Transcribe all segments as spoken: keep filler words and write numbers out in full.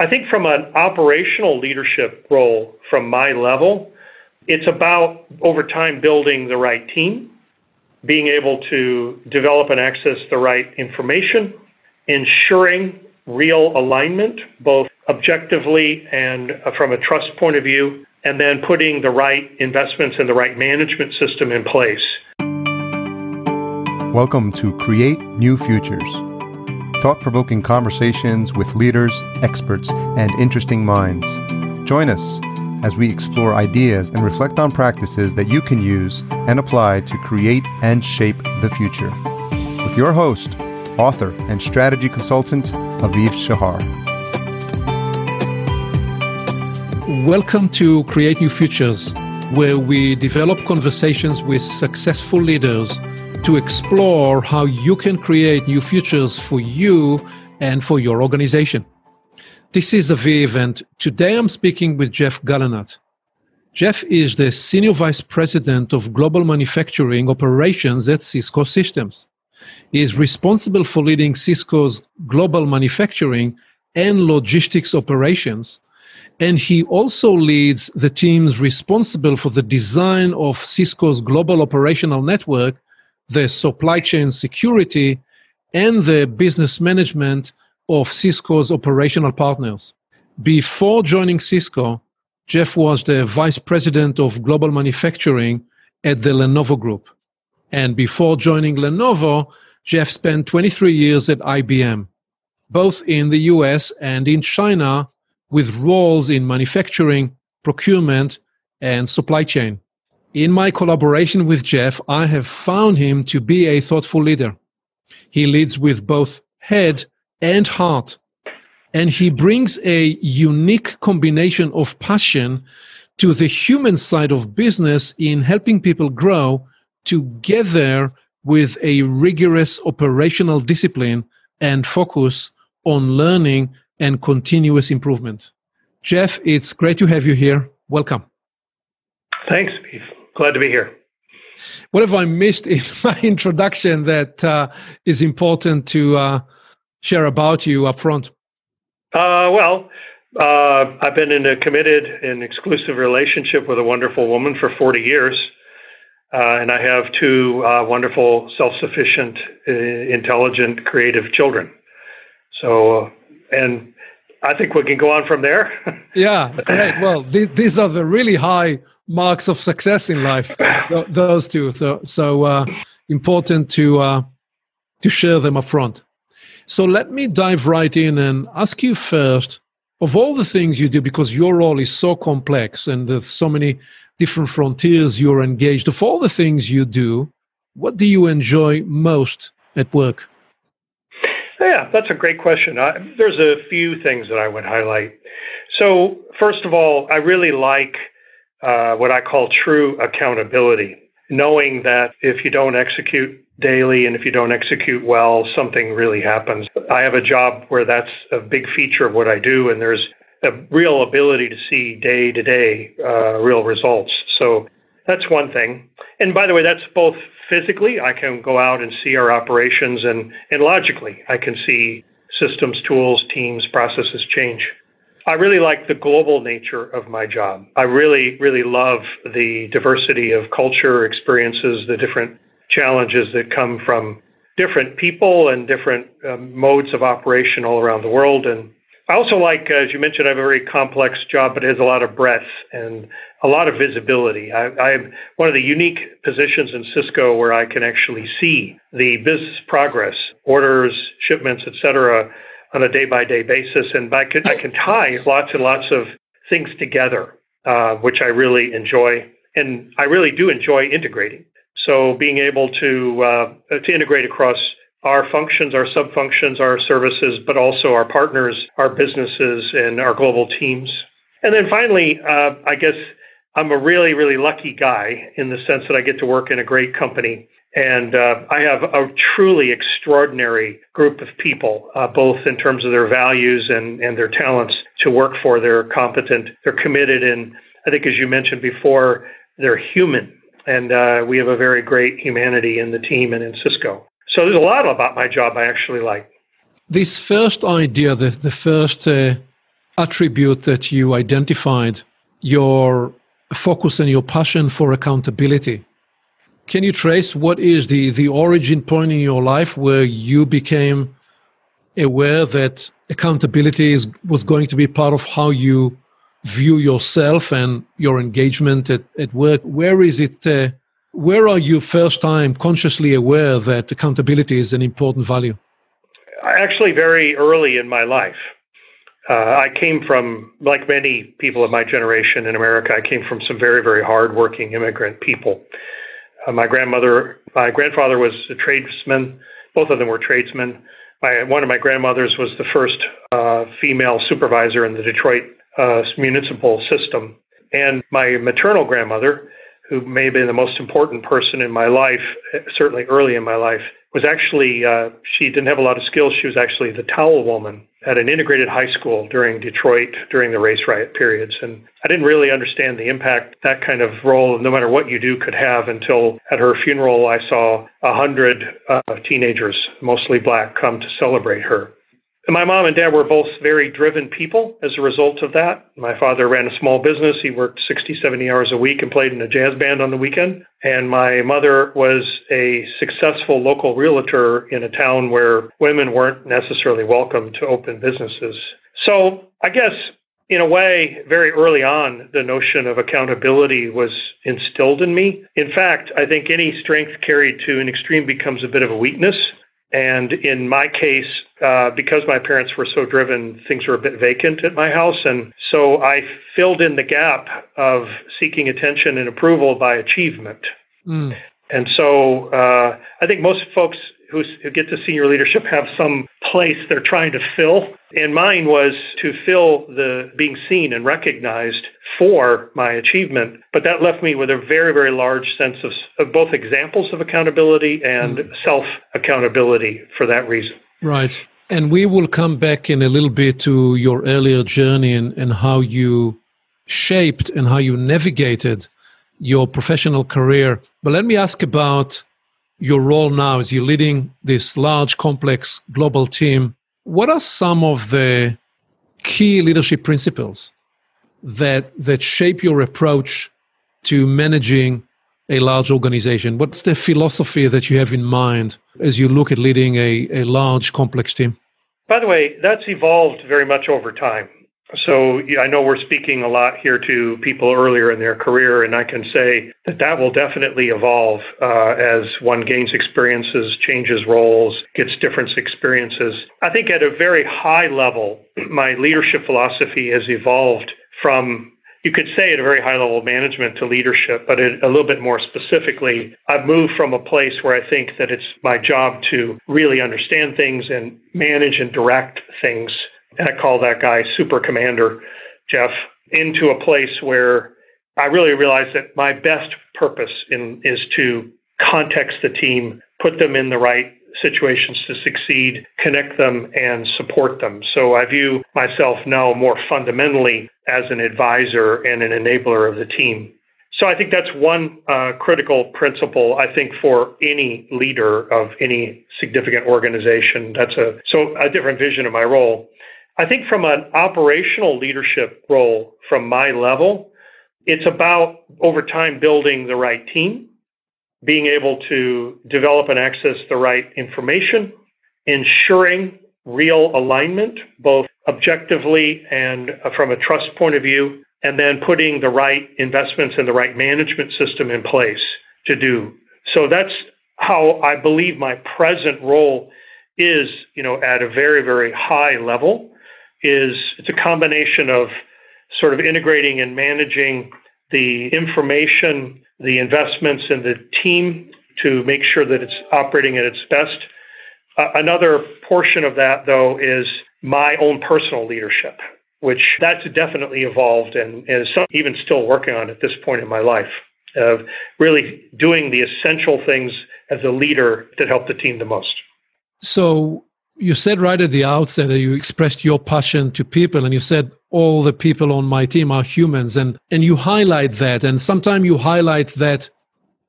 I think from an operational leadership role, from my level, it's about over time building the right team, being able to develop and access the right information, ensuring real alignment, both objectively and from a trust point of view, and then putting the right investments and the right management system in place. Welcome to Create New Futures, thought-provoking conversations with leaders, experts, and interesting minds. Join us as we explore ideas and reflect on practices that you can use and apply to create and shape the future. With your host, author and strategy consultant, Aviv Shahar. Welcome to Create New Futures, where we develop conversations with successful leaders to explore how you can create new futures for you and for your organization. This is Aviv, and today I'm speaking with Jeff Gallinat. Jeff is the Senior Vice President of Global Manufacturing Operations at Cisco Systems. He is responsible for leading Cisco's global manufacturing and logistics operations, and he also leads the teams responsible for the design of Cisco's global operational network, the supply chain security, and the business management of Cisco's operational partners. Before joining Cisco, Jeff was the Vice President of Global Manufacturing at the Lenovo Group. And before joining Lenovo, Jeff spent twenty-three years at I B M, both in the U S and in China, with roles in manufacturing, procurement, and supply chain. In my collaboration with Jeff, I have found him to be a thoughtful leader. He leads with both head and heart, and he brings a unique combination of passion to the human side of business in helping people grow, together with a rigorous operational discipline and focus on learning and continuous improvement. Jeff, it's great to have you here. Welcome. Thanks, Steve. Glad to be here. What have I missed in my introduction that uh, is important to uh, share about you up front? Uh, well, uh, I've been in a committed and exclusive relationship with a wonderful woman for forty years, uh, and I have two uh, wonderful, self-sufficient, uh, intelligent, creative children. So, uh, and I think we can go on from there. Yeah, great. Well, th- these are the really high marks of success in life, th- those two. So, so uh, important to uh, to share them up front. So let me dive right in and ask you first, of all the things you do, because your role is so complex and there's so many different frontiers you're engaged, of all the things you do, what do you enjoy most at work? Yeah, that's a great question. I, there's a few things that I would highlight. So first of all, I really like uh, what I call true accountability, knowing that if you don't execute daily, and if you don't execute well, something really happens. I have a job where that's a big feature of what I do, and there's a real ability to see day to day uh, real results. So that's one thing. And by the way, that's both physically, I can go out and see our operations, and, and logically, I can see systems, tools, teams, processes change. I really like the global nature of my job. I really, really love the diversity of culture, experiences, the different challenges that come from different people and different um, modes of operation all around the world. And I also like, as you mentioned, I have a very complex job, but it has a lot of breadth and a lot of visibility. I, I have one of the unique positions in Cisco where I can actually see the business progress, orders, shipments, et cetera, on a day-by-day basis. And I can, I can tie lots and lots of things together, uh, which I really enjoy. And I really do enjoy integrating. So being able to uh, to integrate across our functions, our sub-functions, our services, but also our partners, our businesses, and our global teams. And then finally, uh, I guess I'm a really, really lucky guy in the sense that I get to work in a great company. And uh, I have a truly extraordinary group of people, uh, both in terms of their values and, and their talents to work for. They're competent, they're committed, and I think, as you mentioned before, they're human. And uh, we have a very great humanity in the team and in Cisco. So there's a lot about my job I actually like. This first idea, the, the first uh, attribute that you identified, your focus and your passion for accountability. Can you trace what is the, the origin point in your life where you became aware that accountability is, was going to be part of how you view yourself and your engagement at, at work? Where is it? Uh, where are you first time consciously aware that accountability is an important value? Actually, very early in my life. Uh, I came from, like many people of my generation in America, I came from some very, very hardworking immigrant people. Uh, my grandmother, my grandfather was a tradesman. Both of them were tradesmen. My, one of my grandmothers was the first uh, female supervisor in the Detroit uh, municipal system. And my maternal grandmother, who may have been the most important person in my life, certainly early in my life, was actually, uh, she didn't have a lot of skills. She was actually the towel woman at an integrated high school during Detroit, during the race riot periods. And I didn't really understand the impact that kind of role, no matter what you do, could have until at her funeral, I saw a hundred uh, teenagers, mostly black, come to celebrate her. And my mom and dad were both very driven people as a result of that. My father ran a small business. He worked sixty, seventy hours a week and played in a jazz band on the weekend. And my mother was a successful local realtor in a town where women weren't necessarily welcome to open businesses. So I guess, in a way, very early on, the notion of accountability was instilled in me. In fact, I think any strength carried to an extreme becomes a bit of a weakness. And in my case, uh, because my parents were so driven, things were a bit vacant at my house. And so I filled in the gap of seeking attention and approval by achievement. Mm. And so uh, I think most folks who, who get to senior leadership have some place they're trying to fill. And mine was to fill the being seen and recognized for my achievement. But that left me with a very, very large sense of, of both examples of accountability and mm. self-accountability for that reason. Right. And we will come back in a little bit to your earlier journey and, and how you shaped and how you navigated your professional career. But let me ask about your role now as you're leading this large, complex global team. What are some of the key leadership principles that that shape your approach to managing a large organization? What's the philosophy that you have in mind as you look at leading a, a large, complex team? By the way, that's evolved very much over time. So I know we're speaking a lot here to people earlier in their career, and I can say that that will definitely evolve uh, as one gains experiences, changes roles, gets different experiences. I think at a very high level, my leadership philosophy has evolved from, you could say at a very high level, management to leadership, but it, a little bit more specifically, I've moved from a place where I think that it's my job to really understand things and manage and direct things. And I call that guy Super Commander, Jeff, into a place where I really realized that my best purpose in, is to context the team, put them in the right situations to succeed, connect them, and support them. So I view myself now more fundamentally as an advisor and an enabler of the team. So I think that's one uh, critical principle, I think, for any leader of any significant organization. That's a so a different vision of my role. I think from an operational leadership role, from my level, it's about over time building the right team, being able to develop and access the right information, ensuring real alignment, both objectively and from a trust point of view, and then putting the right investments and the right management system in place to do. So that's how I believe my present role is, you know, at a very, very high level. Is it's a combination of sort of integrating and managing the information, the investments, and the team to make sure that it's operating at its best. Uh, another portion of that, though, is my own personal leadership, which that's definitely evolved and is even still working on at this point in my life, of really doing the essential things as a leader that help the team the most. So you said right at the outset that you expressed your passion to people, and you said all the people on my team are humans, and, and you highlight that. And sometimes you highlight that,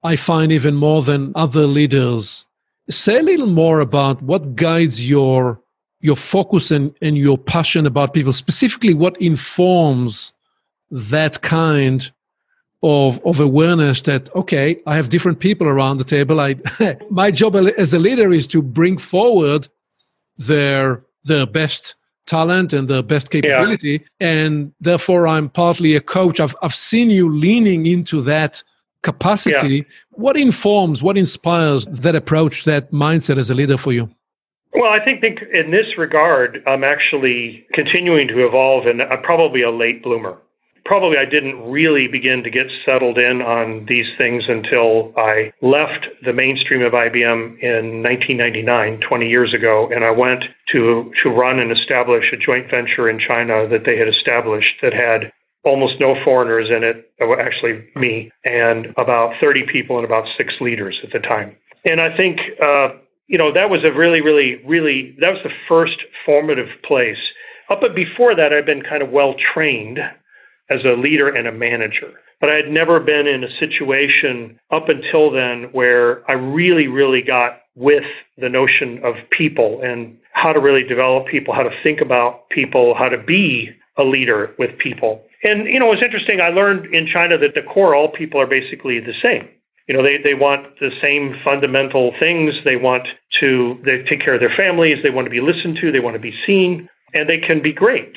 I find, even more than other leaders. Say a little more about what guides your your focus and, and your passion about people, specifically what informs that kind of, of awareness that, okay, I have different people around the table. I my job as a leader is to bring forward their their best talent and their best capability. Yeah. And therefore, I'm partly a coach. I've I've seen you leaning into that capacity. Yeah. What informs, what inspires that approach, that mindset as a leader for you? Well, I think in this regard, I'm actually continuing to evolve, and I'm probably a late bloomer. Probably I didn't really begin to get settled in on these things until I left the mainstream of I B M in nineteen ninety-nine, twenty years ago, and I went to to run and establish a joint venture in China that they had established that had almost no foreigners in it, actually me, and about thirty people and about six leaders at the time. And I think... Uh, You know, that was a really, really, really, that was the first formative place. Uh, but before that, I'd been kind of well-trained as a leader and a manager. But I had never been in a situation up until then where I really, really got with the notion of people and how to really develop people, how to think about people, how to be a leader with people. And, you know, it's interesting. I learned in China that the core, all people are basically the same. You know, they, they want the same fundamental things. They want to they take care of their families. They want to be listened to. They want to be seen. And they can be great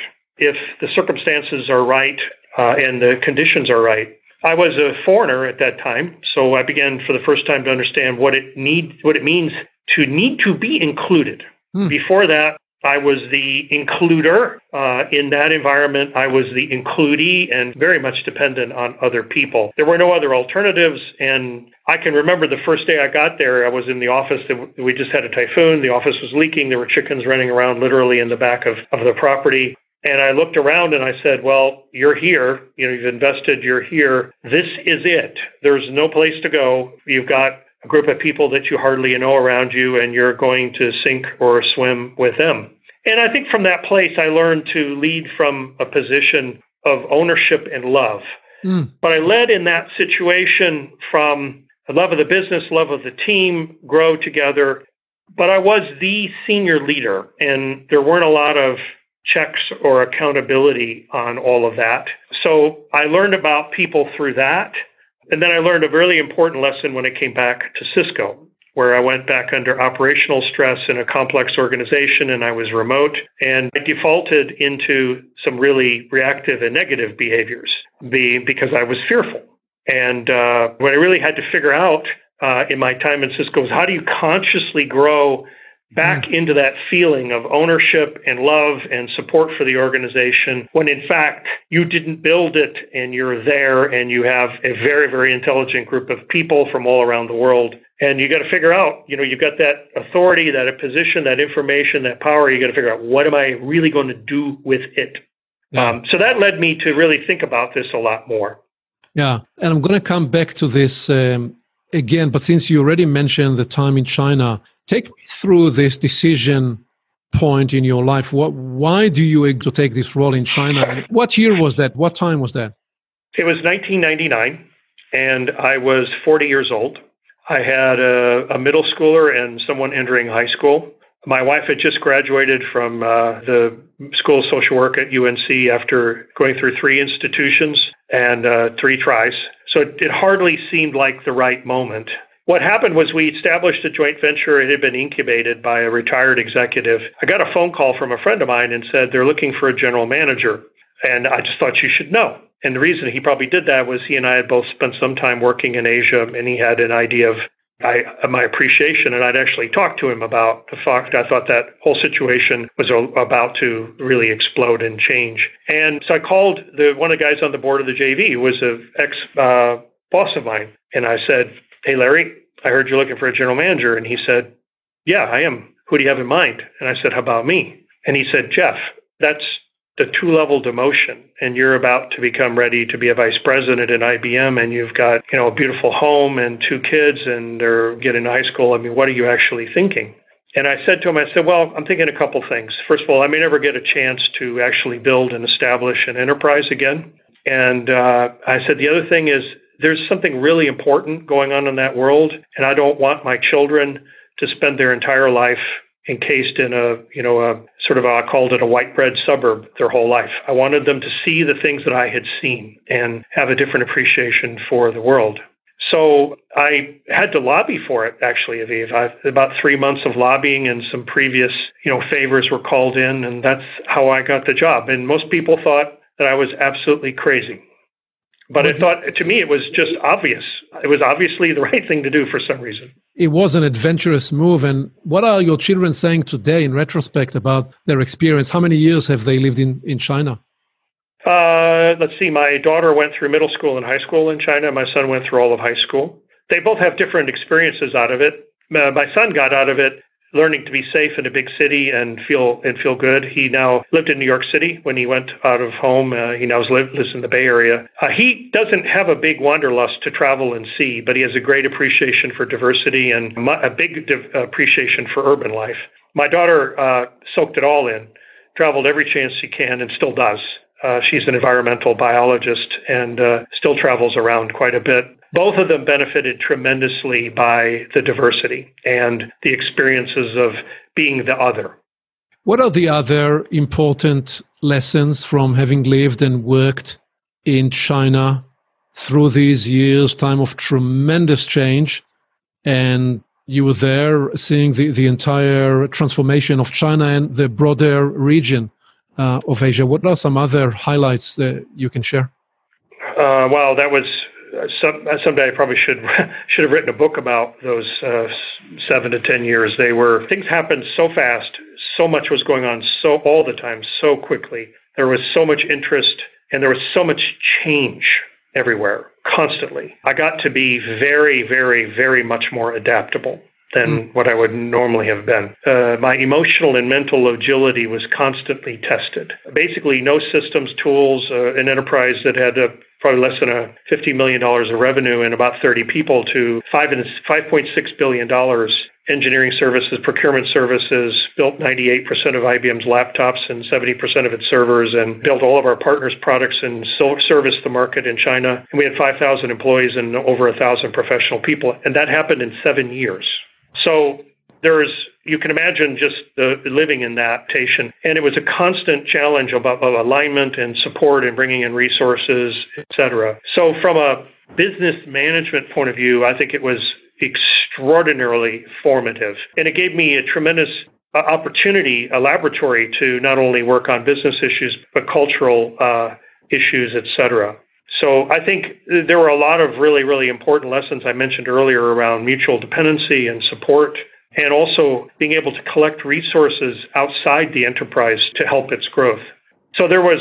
if the circumstances are right uh, and the conditions are right. I was a foreigner at that time, so I began for the first time to understand what it need what it means to need to be included. Hmm. Before that, I was the includer. Uh, in that environment, I was the includee and very much dependent on other people. There were no other alternatives. And I can remember the first day I got there, I was in the office. We just had a typhoon. The office was leaking. There were chickens running around literally in the back of, of the property. And I looked around and I said, well, you're here. You know, you've invested. You're here. This is it. There's no place to go. You've got a group of people that you hardly know around you, and you're going to sink or swim with them. And I think from that place, I learned to lead from a position of ownership and love. Mm. But I led in that situation from the love of the business, love of the team, grow together. But I was the senior leader, and there weren't a lot of checks or accountability on all of that. So I learned about people through that. And then I learned a really important lesson when I came back to Cisco, where I went back under operational stress in a complex organization, and I was remote, and I defaulted into some really reactive and negative behaviors because I was fearful. And uh, what I really had to figure out uh, in my time in Cisco was, how do you consciously grow back into that feeling of ownership and love and support for the organization when, in fact, you didn't build it and you're there and you have a very, very intelligent group of people from all around the world. And you got to figure out, you know, you've got that authority, that position, that information, that power. You got to figure out, what am I really going to do with it? Yeah. Um, so that led me to really think about this a lot more. Yeah. And I'm going to come back to this um, again, but since you already mentioned the time in China, take me through this decision point in your life. What, why do you to take this role in China? What year was that? What time was that? It was nineteen ninety-nine, and I was forty years old. I had a, a middle schooler and someone entering high school. My wife had just graduated from uh, the School of Social Work at U N C after going through three institutions and uh, three tries. So it, it hardly seemed like the right moment. What happened was we established a joint venture. It had been incubated by a retired executive. I got a phone call from a friend of mine and said, they're looking for a general manager. And I just thought you should know. And the reason he probably did that was he and I had both spent some time working in Asia, and he had an idea of I, my appreciation. And I'd actually talked to him about the fact I thought that whole situation was about to really explode and change. And so I called the one of the guys on the board of the J V, who was an ex-boss uh, of mine. And I said, hey, Larry, I heard you're looking for a general manager. And he said, yeah, I am. Who do you have in mind? And I said, how about me? And he said, Jeff, that's the two-level demotion, and you're about to become ready to be a vice president at I B M, and you've got, you know, a beautiful home and two kids, and they're getting to high school. I mean, what are you actually thinking? And I said to him, I said, well, I'm thinking a couple things. First of all, I may never get a chance to actually build and establish an enterprise again. And uh, I said, the other thing is, there's something really important going on in that world, and I don't want my children to spend their entire life encased in a, you know, a sort of, I called it a white bread suburb their whole life. I wanted them to see the things that I had seen and have a different appreciation for the world. So I had to lobby for it, actually, Aviv. I've, about three months of lobbying and some previous, you know, favors were called in, and that's how I got the job. And most people thought that I was absolutely crazy. But I thought, to me, it was just obvious. It was obviously the right thing to do for some reason. It was an adventurous move. And what are your children saying today in retrospect about their experience? How many years have they lived in, in China? Uh, let's see. My daughter went through middle school and high school in China. My son went through all of high school. They both have different experiences out of it. Uh, my son got out of it learning to be safe in a big city and feel and feel good. He now lived in New York City when he went out of home. Uh, he now lives, lives in the Bay Area. Uh, he doesn't have a big wanderlust to travel and see, but he has a great appreciation for diversity and a big div- appreciation for urban life. My daughter uh, soaked it all in, traveled every chance she can, and still does. Uh, she's an environmental biologist and uh, still travels around quite a bit. Both of them benefited tremendously by the diversity and the experiences of being the other. What are the other important lessons from having lived and worked in China through these years, time of tremendous change? And you were there seeing the, the entire transformation of China and the broader region uh, of Asia. What are some other highlights that you can share? Uh, well, that was... Some, someday I probably should should have written a book about those uh, seven to ten years. They were things happened so fast, so much was going on, so all the time, so quickly. There was so much interest, and there was so much change everywhere, constantly. I got to be very, very, very much more adaptable than mm. what I would normally have been. Uh, my emotional and mental agility was constantly tested. Basically, no systems, tools, uh, an enterprise that had a probably less than a fifty million dollars of revenue and about thirty people to five point six billion dollars engineering services, procurement services, built ninety-eight percent of I B M's laptops and seventy percent of its servers, and built all of our partners' products and serviced the market in China. And we had five thousand employees and over one thousand professional people. And that happened in seven years. So there's, you can imagine just the living in that station. And it was a constant challenge about alignment and support and bringing in resources, et cetera. So from a business management point of view, I think it was extraordinarily formative. And it gave me a tremendous opportunity, a laboratory to not only work on business issues, but cultural uh, issues, et cetera. So I think there were a lot of really, really important lessons I mentioned earlier around mutual dependency and support, and also being able to collect resources outside the enterprise to help its growth. So there was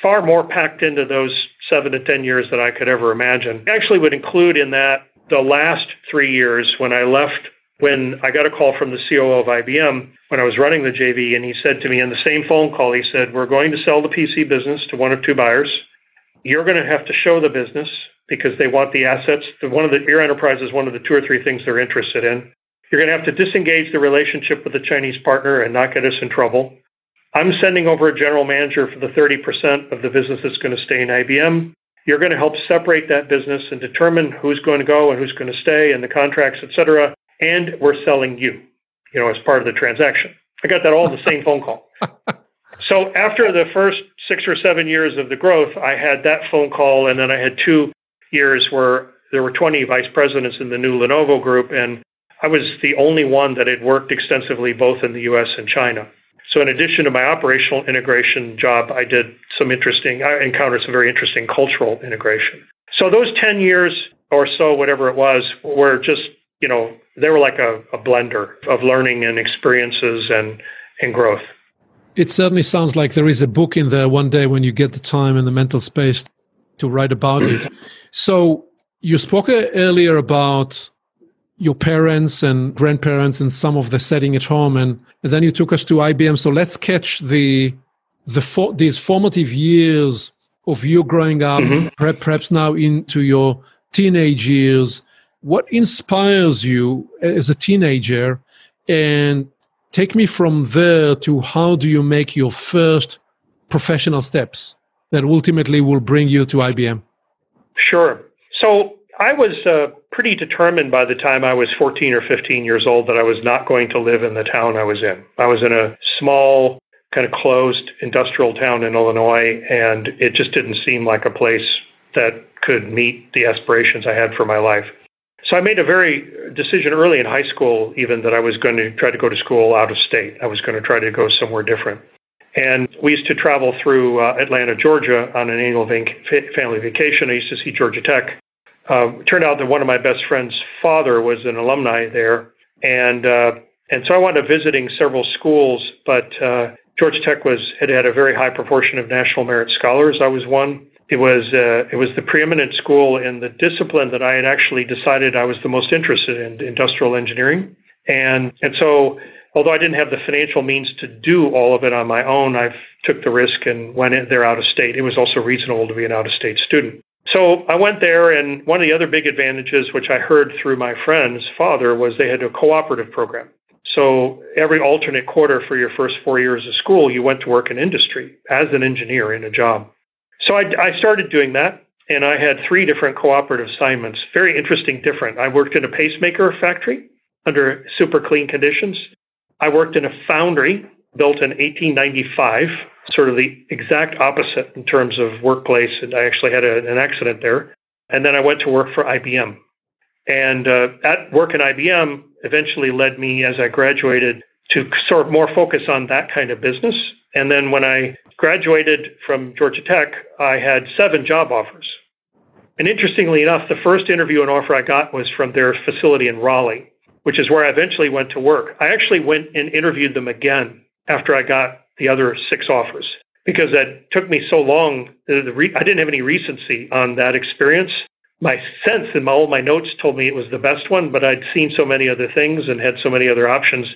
far more packed into those seven to ten years than I could ever imagine. I actually would include in that the last three years when I left, when I got a call from the C O O of I B M when I was running the J V, and he said to me in the same phone call, he said, "We're going to sell the P C business to one of two buyers. You're going to have to show the business because they want the assets. One of the, your enterprise is one of the two or three things they're interested in. You're going to have to disengage the relationship with the Chinese partner and not get us in trouble. I'm sending over a general manager for the thirty percent of the business that's going to stay in I B M. You're going to help separate that business and determine who's going to go and who's going to stay and the contracts, et cetera. And we're selling you, you know, as part of the transaction." I got that all in the same phone call. So after the first six or seven years of the growth, I had that phone call, and then I had two years where there were twenty vice presidents in the new Lenovo Group, and I was the only one that had worked extensively both in the U S and China. So in addition to my operational integration job, I did some interesting, I encountered some very interesting cultural integration. So those ten years or so, whatever it was, were just, you know, they were like a, a blender of learning and experiences and, and growth. It certainly sounds like there is a book in there one day when you get the time and the mental space to write about it. So you spoke earlier about your parents and grandparents and some of the setting at home, and, and then you took us to I B M. So let's catch the the for, these formative years of you growing up, mm-hmm. per, perhaps now into your teenage years. What inspires you as a teenager? And take me from there to how do you make your first professional steps that ultimately will bring you to I B M? Sure. So I was uh, pretty determined by the time I was fourteen or fifteen years old that I was not going to live in the town I was in. I was in a small, kind of closed industrial town in Illinois, and it just didn't seem like a place that could meet the aspirations I had for my life. So I made a very decision early in high school, even, that I was going to try to go to school out of state. I was going to try to go somewhere different. And we used to travel through uh, Atlanta, Georgia on an annual vac- family vacation. I used to see Georgia Tech. Uh, it turned out that one of my best friend's father was an alumni there. And uh, and so I wound up visiting several schools, but uh, Georgia Tech was had had a very high proportion of national merit scholars. I was one. It was uh, it was the preeminent school in the discipline that I had actually decided I was the most interested in, industrial engineering. And and so, although I didn't have the financial means to do all of it on my own, I took the risk and went in there out of state. It was also reasonable to be an out-of-state student. So I went there, and one of the other big advantages, which I heard through my friend's father, was they had a cooperative program. So every alternate quarter for your first four years of school, you went to work in industry as an engineer in a job. So I, I started doing that, and I had three different cooperative assignments. Very interesting, different. I worked in a pacemaker factory under super clean conditions. I worked in a foundry built in eighteen ninety-five, sort of the exact opposite in terms of workplace. And I actually had a, an accident there. And then I went to work for I B M. And uh, that work in I B M eventually led me, as I graduated, to sort of more focus on that kind of business. And then when I graduated from Georgia Tech, I had seven job offers. And interestingly enough, the first interview and offer I got was from their facility in Raleigh, which is where I eventually went to work. I actually went and interviewed them again after I got the other six offers, because that took me so long. The re- I didn't have any recency on that experience. My sense and my, all my notes told me it was the best one, but I'd seen so many other things and had so many other options.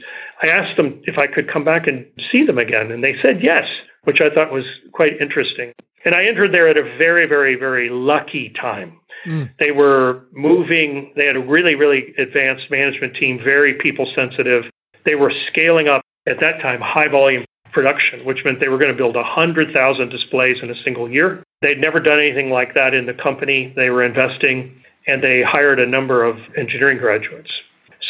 I asked them if I could come back and see them again, and they said yes, which I thought was quite interesting. And I entered there at a very, very, very lucky time. Mm. They were moving. They had a really, really advanced management team, very people sensitive. They were scaling up, at that time, high volume production, which meant they were going to build one hundred thousand displays in a single year. They'd never done anything like that in the company. They were investing, and they hired a number of engineering graduates.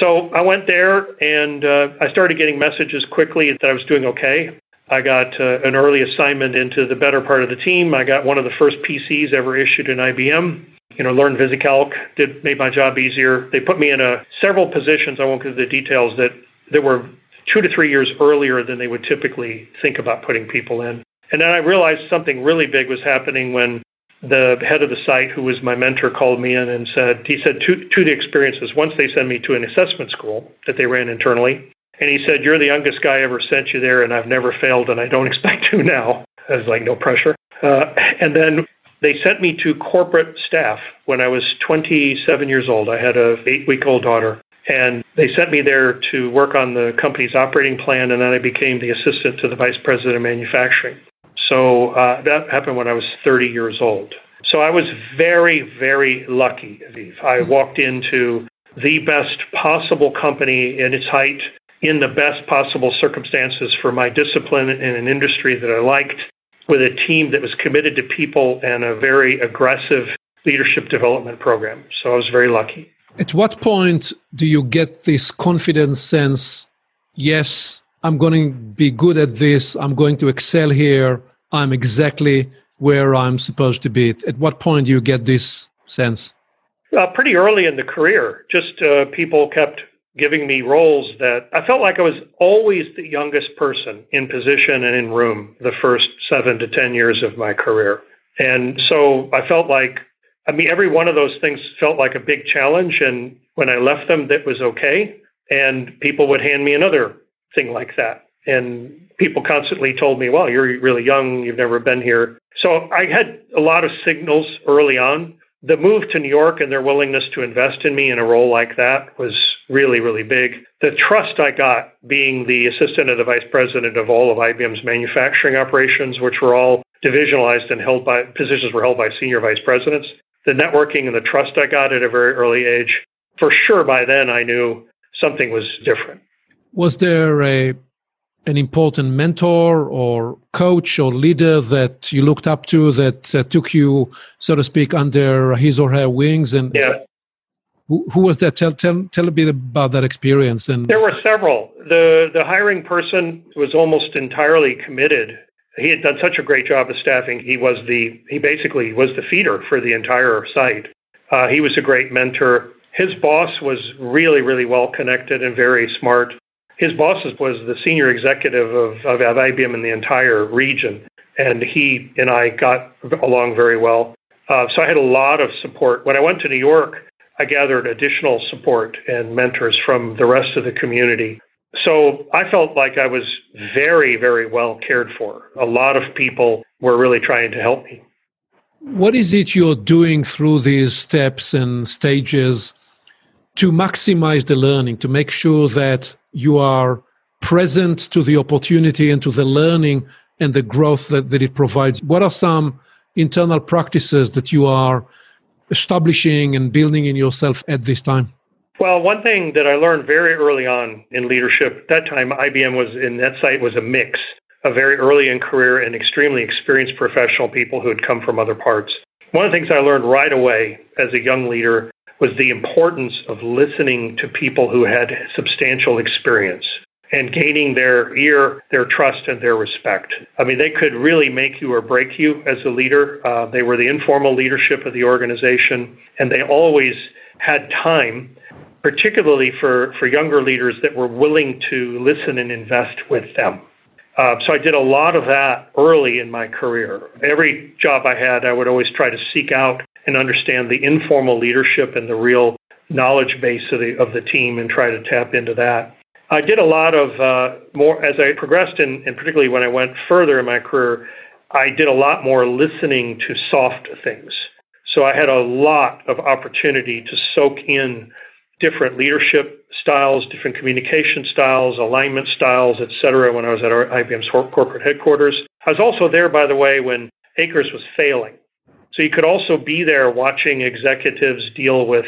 So I went there, and uh, I started getting messages quickly that I was doing okay. I got uh, an early assignment into the better part of the team. I got one of the first P Cs ever issued in I B M. You know, learned VisiCalc, did, made my job easier. They put me in a, several positions, I won't go into the details, that, that were two to three years earlier than they would typically think about putting people in. And then I realized something really big was happening when the head of the site, who was my mentor, called me in and said, he said two, two the experiences. Once they sent me to an assessment school that they ran internally, and he said, "You're the youngest guy I ever sent you there, and I've never failed, and I don't expect to now." I was like, no pressure. Uh, and then they sent me to corporate staff when I was twenty-seven years old. I had an eight-week-old daughter. And they sent me there to work on the company's operating plan, and then I became the assistant to the vice president of manufacturing. So uh, that happened when I was thirty years old. So I was very, very lucky, Aviv. I walked into the best possible company in its height, in the best possible circumstances for my discipline, in an industry that I liked, with a team that was committed to people and a very aggressive leadership development program. So I was very lucky. At what point do you get this confidence sense, yes, I'm going to be good at this, I'm going to excel here, I'm exactly where I'm supposed to be? At what point do you get this sense? Uh, pretty early in the career. Just uh, people kept giving me roles that I felt like I was always the youngest person in position and in room the first seven to ten years of my career. And so I felt like, I mean, every one of those things felt like a big challenge. And when I left them, that was okay. And people would hand me another thing like that. And people constantly told me, well, you're really young, you've never been here. So I had a lot of signals early on. The move to New York and their willingness to invest in me in a role like that was really, really big. The trust I got being the assistant of the vice president of all of I B M's manufacturing operations, which were all divisionalized and held by positions were held by senior vice presidents. The networking and the trust I got at a very early age, for sure by then I knew something was different. Was there a an important mentor or coach or leader that you looked up to that uh, took you, so to speak, under his or her wings? And yeah. Who, who was that? Tell, tell tell a bit about that experience. And there were several. The the hiring person was almost entirely committed. He had done such a great job of staffing. He was the he basically was the feeder for the entire site. Uh, he was a great mentor. His boss was really, really well connected and very smart. His boss was the senior executive of, of I B M in the entire region, and he and I got along very well. Uh, so I had a lot of support. When I went to New York, I gathered additional support and mentors from the rest of the community. So I felt like I was very, very well cared for. A lot of people were really trying to help me. What is it you're doing through these steps and stages to maximize the learning, to make sure that you are present to the opportunity and to the learning and the growth that, that it provides? What are some internal practices that you are establishing and building in yourself at this time? Well, one thing that I learned very early on in leadership, at that time I B M was in that site was a mix of very early in career and extremely experienced professional people who had come from other parts. One of the things I learned right away as a young leader was the importance of listening to people who had substantial experience and gaining their ear, their trust, and their respect. I mean, they could really make you or break you as a leader. Uh, they were the informal leadership of the organization, and they always had time, particularly for, for younger leaders that were willing to listen and invest with them. Uh, so I did a lot of that early in my career. Every job I had, I would always try to seek out and understand the informal leadership and the real knowledge base of the, of the team and try to tap into that. I did a lot of uh, more as I progressed, in, and particularly when I went further in my career, I did a lot more listening to soft things. So I had a lot of opportunity to soak in different leadership styles, different communication styles, alignment styles, et cetera, when I was at our I B M's corporate headquarters. I was also there, by the way, when Akers was failing. So you could also be there watching executives deal with,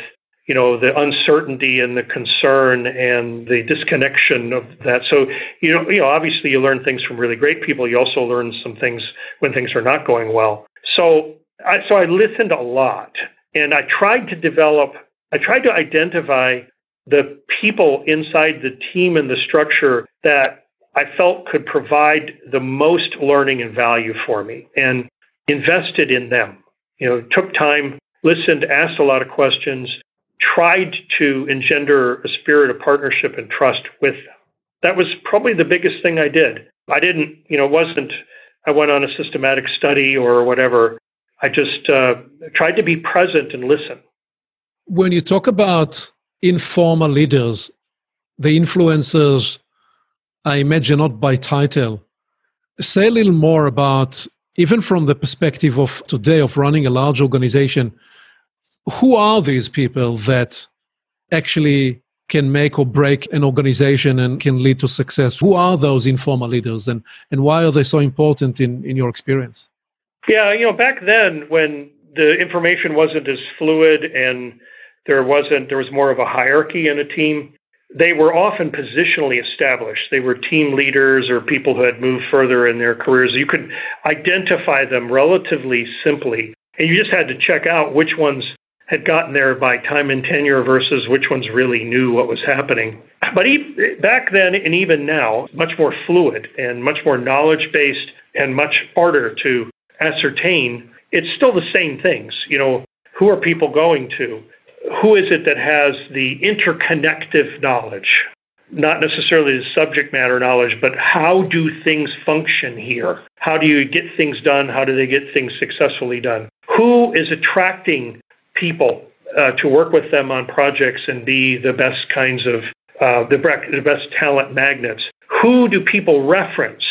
you know, the uncertainty and the concern and the disconnection of that. So, you know, you know, obviously you learn things from really great people. You also learn some things when things are not going well. So I, so I listened a lot, and I tried to develop, I tried to identify the people inside the team and the structure that I felt could provide the most learning and value for me, and invested in them, you know, took time, listened, asked a lot of questions, tried to engender a spirit of partnership and trust with them. That was probably the biggest thing I did. I didn't, you know, wasn't, I went on a systematic study or whatever. I just uh, tried to be present and listen. When you talk about informal leaders, the influencers, I imagine not by title, say a little more about, even from the perspective of today of running a large organization, who are these people that actually can make or break an organization and can lead to success? Who are those informal leaders, and, and why are they so important in, in your experience? Yeah, you know, back then when the information wasn't as fluid and there wasn't, there was more of a hierarchy in a team, they were often positionally established. They were team leaders or people who had moved further in their careers. You could identify them relatively simply, and you just had to check out which ones had gotten there by time and tenure versus which ones really knew what was happening. But even back then and even now, much more fluid and much more knowledge-based and much harder to ascertain, it's still the same things. You know, who are people going to? Who is it that has the interconnective knowledge? Not necessarily the subject matter knowledge, but how do things function here? How do you get things done? How do they get things successfully done? Who is attracting people uh, to work with them on projects and be the best kinds of, uh, the, the best talent magnets? Who do people reference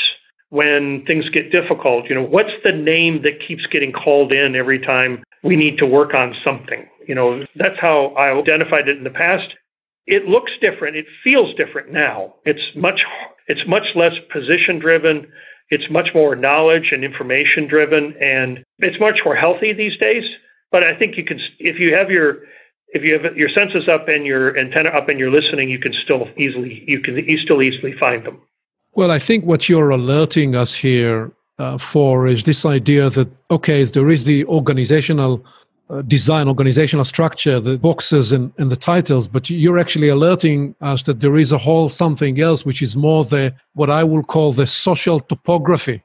when things get difficult? You know, what's the name that keeps getting called in every time we need to work on something? You know, that's how I identified it in the past. It looks different. It feels different now. It's much, it's much less position-driven. It's much more knowledge and information-driven, and it's much more healthy these days. But I think you can, if you have your, if you have your senses up and your antenna up and you're listening, you can still easily, you can you still easily find them. Well, I think what you're alerting us here uh, for is this idea that, okay, there is the organizational uh, design, organizational structure, the boxes and, and the titles, but you're actually alerting us that there is a whole something else, which is more the what I will call the social topography.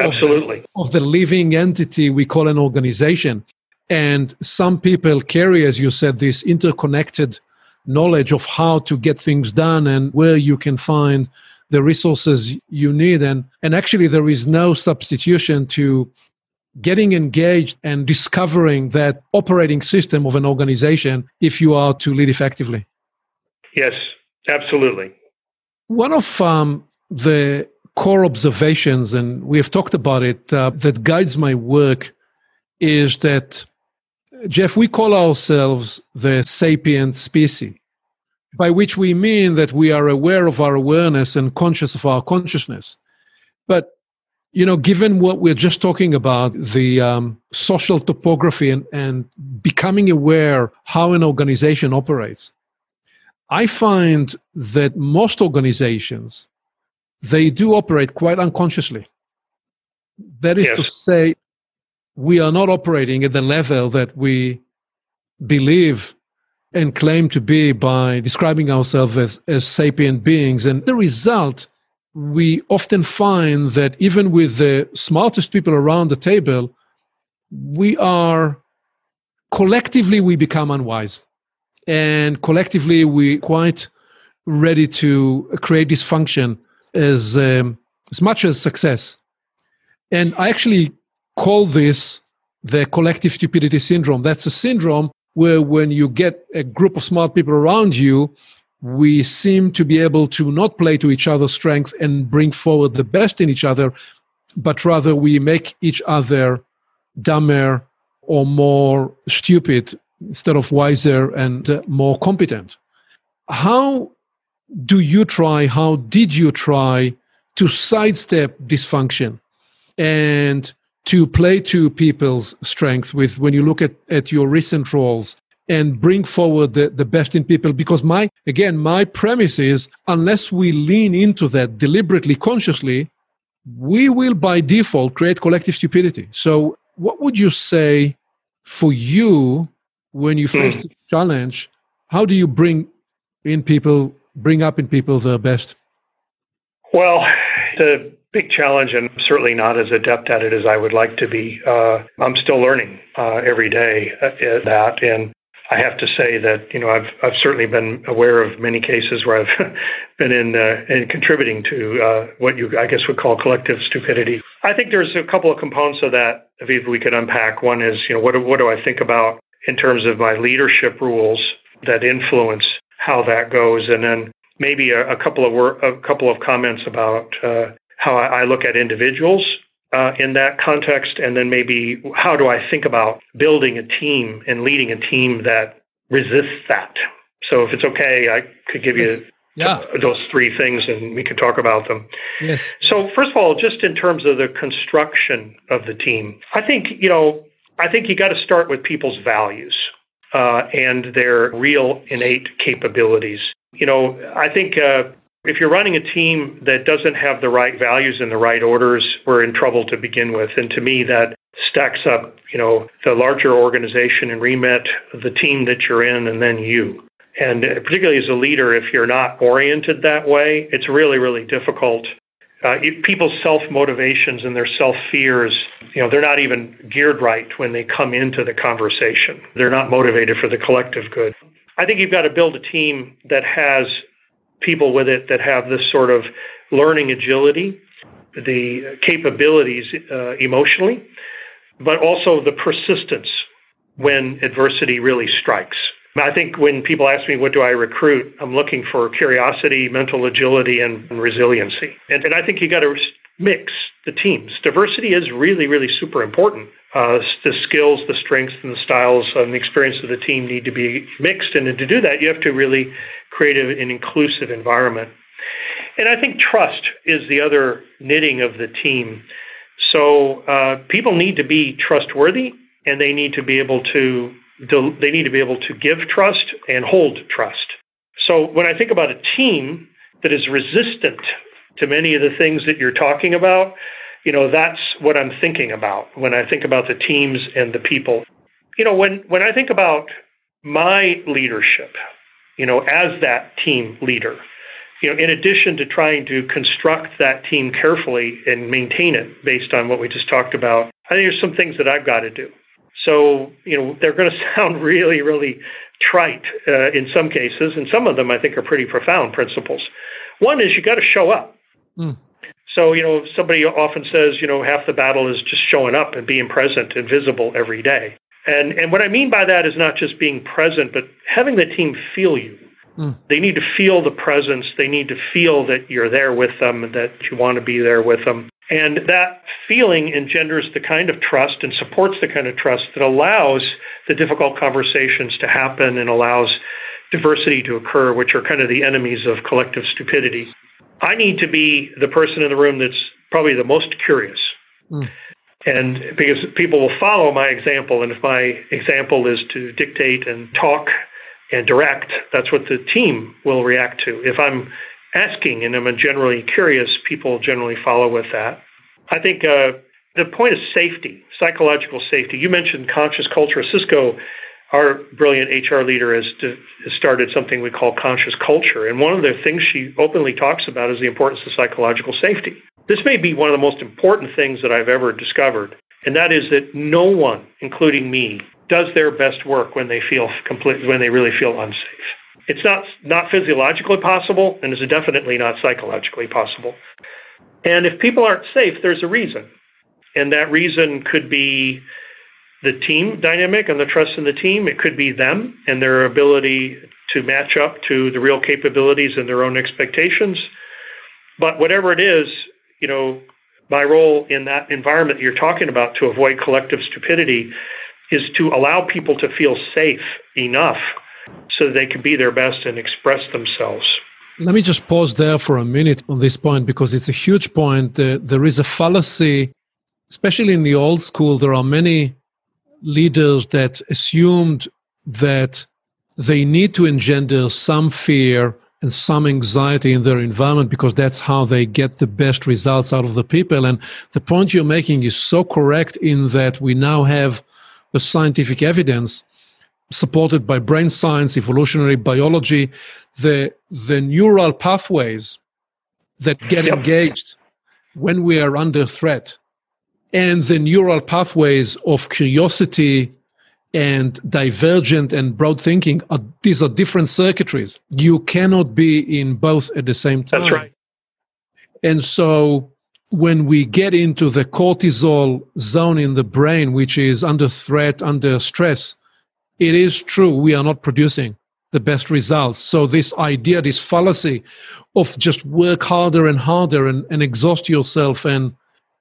Absolutely. Of the, of the living entity we call an organization. And some people carry, as you said, this interconnected knowledge of how to get things done and where you can find the resources you need. And, and actually, there is no substitution to getting engaged and discovering that operating system of an organization if you are to lead effectively. Yes, absolutely. One of um, the core observations, and we have talked about it, uh, that guides my work is that, Jeff, we call ourselves the sapient species, by which we mean that we are aware of our awareness and conscious of our consciousness. But, you know, given what we're just talking about, the um, social topography and, and becoming aware how an organization operates, I find that most organizations, they do operate quite unconsciously. That is yes. to say, we are not operating at the level that we believe and claim to be by describing ourselves as, as sapient beings. And the result, we often find that even with the smartest people around the table, we are, collectively we become unwise. And collectively we're quite ready to create dysfunction as, um, as much as success. And I actually call this the collective stupidity syndrome. That's a syndrome where when you get a group of smart people around you, we seem to be able to not play to each other's strengths and bring forward the best in each other, but rather we make each other dumber or more stupid instead of wiser and uh, more competent. How do you try, how did you try to sidestep dysfunction and to play to people's strength with when you look at, at your recent roles and bring forward the, the best in people? Because my, again, my premise is unless we lean into that deliberately, consciously, we will by default create collective stupidity. So what would you say for you when you face mm. the challenge? How do you bring in people, bring up in people their best? Well, the big challenge, and I'm certainly not as adept at it as I would like to be. Uh, I'm still learning uh, every day at that, and I have to say that you know I've I've certainly been aware of many cases where I've been in uh, in contributing to uh, what you I guess would call collective stupidity. I think there's a couple of components of that, Aviv, we could unpack. One is you know what what do I think about in terms of my leadership rules that influence how that goes, and then maybe a, a couple of wor- a couple of comments about uh, how I, I look at individuals uh, in that context, and then maybe how do I think about building a team and leading a team that resists that. So if it's okay, I could give you yeah. th- those three things, and we could talk about them. Yes. So first of all, just in terms of the construction of the team, I think you know I think you got to start with people's values uh, and their real innate capabilities. You know, I think uh, if you're running a team that doesn't have the right values in the right orders, we're in trouble to begin with. And to me, that stacks up, you know, the larger organization and remit, the team that you're in, and then you. And particularly as a leader, if you're not oriented that way, it's really, really difficult. Uh, if people's self-motivations and their self-fears, you know, they're not even geared right when they come into the conversation. They're not motivated for the collective good. I think you've got to build a team that has people with it that have this sort of learning agility, the capabilities uh, emotionally, but also the persistence when adversity really strikes. I think when people ask me, what do I recruit? I'm looking for curiosity, mental agility, and resiliency. And, and I think you got to mix the teams. Diversity is really, really super important. Uh, the skills, the strengths, and the styles and the experience of the team need to be mixed. And to do that, you have to really create an inclusive environment. And I think trust is the other knitting of the team. So uh, people need to be trustworthy, and they need to be able to they need to be able to give trust and hold trust. So when I think about a team that is resistant to many of the things that you're talking about, you know, that's what I'm thinking about when I think about the teams and the people. you know, when, when I think about my leadership, you know, as that team leader, you know, in addition to trying to construct that team carefully and maintain it based on what we just talked about, I think there's some things that I've got to do. So, you know, they're going to sound really, really trite uh, in some cases, and some of them I think are pretty profound principles. One is you got to show up. Mm. So, you know, somebody often says, you know, half the battle is just showing up and being present and visible every day. And and what I mean by that is not just being present, but having the team feel you. Mm. They need to feel the presence. They need to feel that you're there with them, that you want to be there with them. And that feeling engenders the kind of trust and supports the kind of trust that allows the difficult conversations to happen and allows diversity to occur, which are kind of the enemies of collective stupidity. I need to be the person in the room that's probably the most curious. Mm. And because people will follow my example, and if my example is to dictate and talk and direct, that's what the team will react to. If I'm asking and I'm generally curious, people generally follow with that. I think uh, the point is safety, psychological safety. You mentioned conscious culture. Cisco, our brilliant H R leader, has, to, has started something we call conscious culture. And one of the things she openly talks about is the importance of psychological safety. This may be one of the most important things that I've ever discovered. And that is that no one, including me, does their best work when they feel complete, when they really feel unsafe. It's not not physiologically possible, and it's definitely not psychologically possible. And if people aren't safe, there's a reason. And that reason could be the team dynamic and the trust in the team. It could be them and their ability to match up to the real capabilities and their own expectations. But whatever it is, you know, my role in that environment you're talking about to avoid collective stupidity is to allow people to feel safe enough so they can be their best and express themselves. Let me just pause there for a minute on this point, because it's a huge point. Uh, there is a fallacy, especially in the old school. There are many leaders that assumed that they need to engender some fear and some anxiety in their environment, because that's how they get the best results out of the people. And the point you're making is so correct, in that we now have the scientific evidence supported by brain science, evolutionary biology, the the neural pathways that get yep. engaged when we are under threat, and the neural pathways of curiosity and divergent and broad thinking, are, these are different circuitries. You cannot be in both at the same time. That's right. And so when we get into the cortisol zone in the brain, which is under threat, under stress, it is true we are not producing the best results. So this idea, this fallacy of just work harder and harder and, and exhaust yourself, and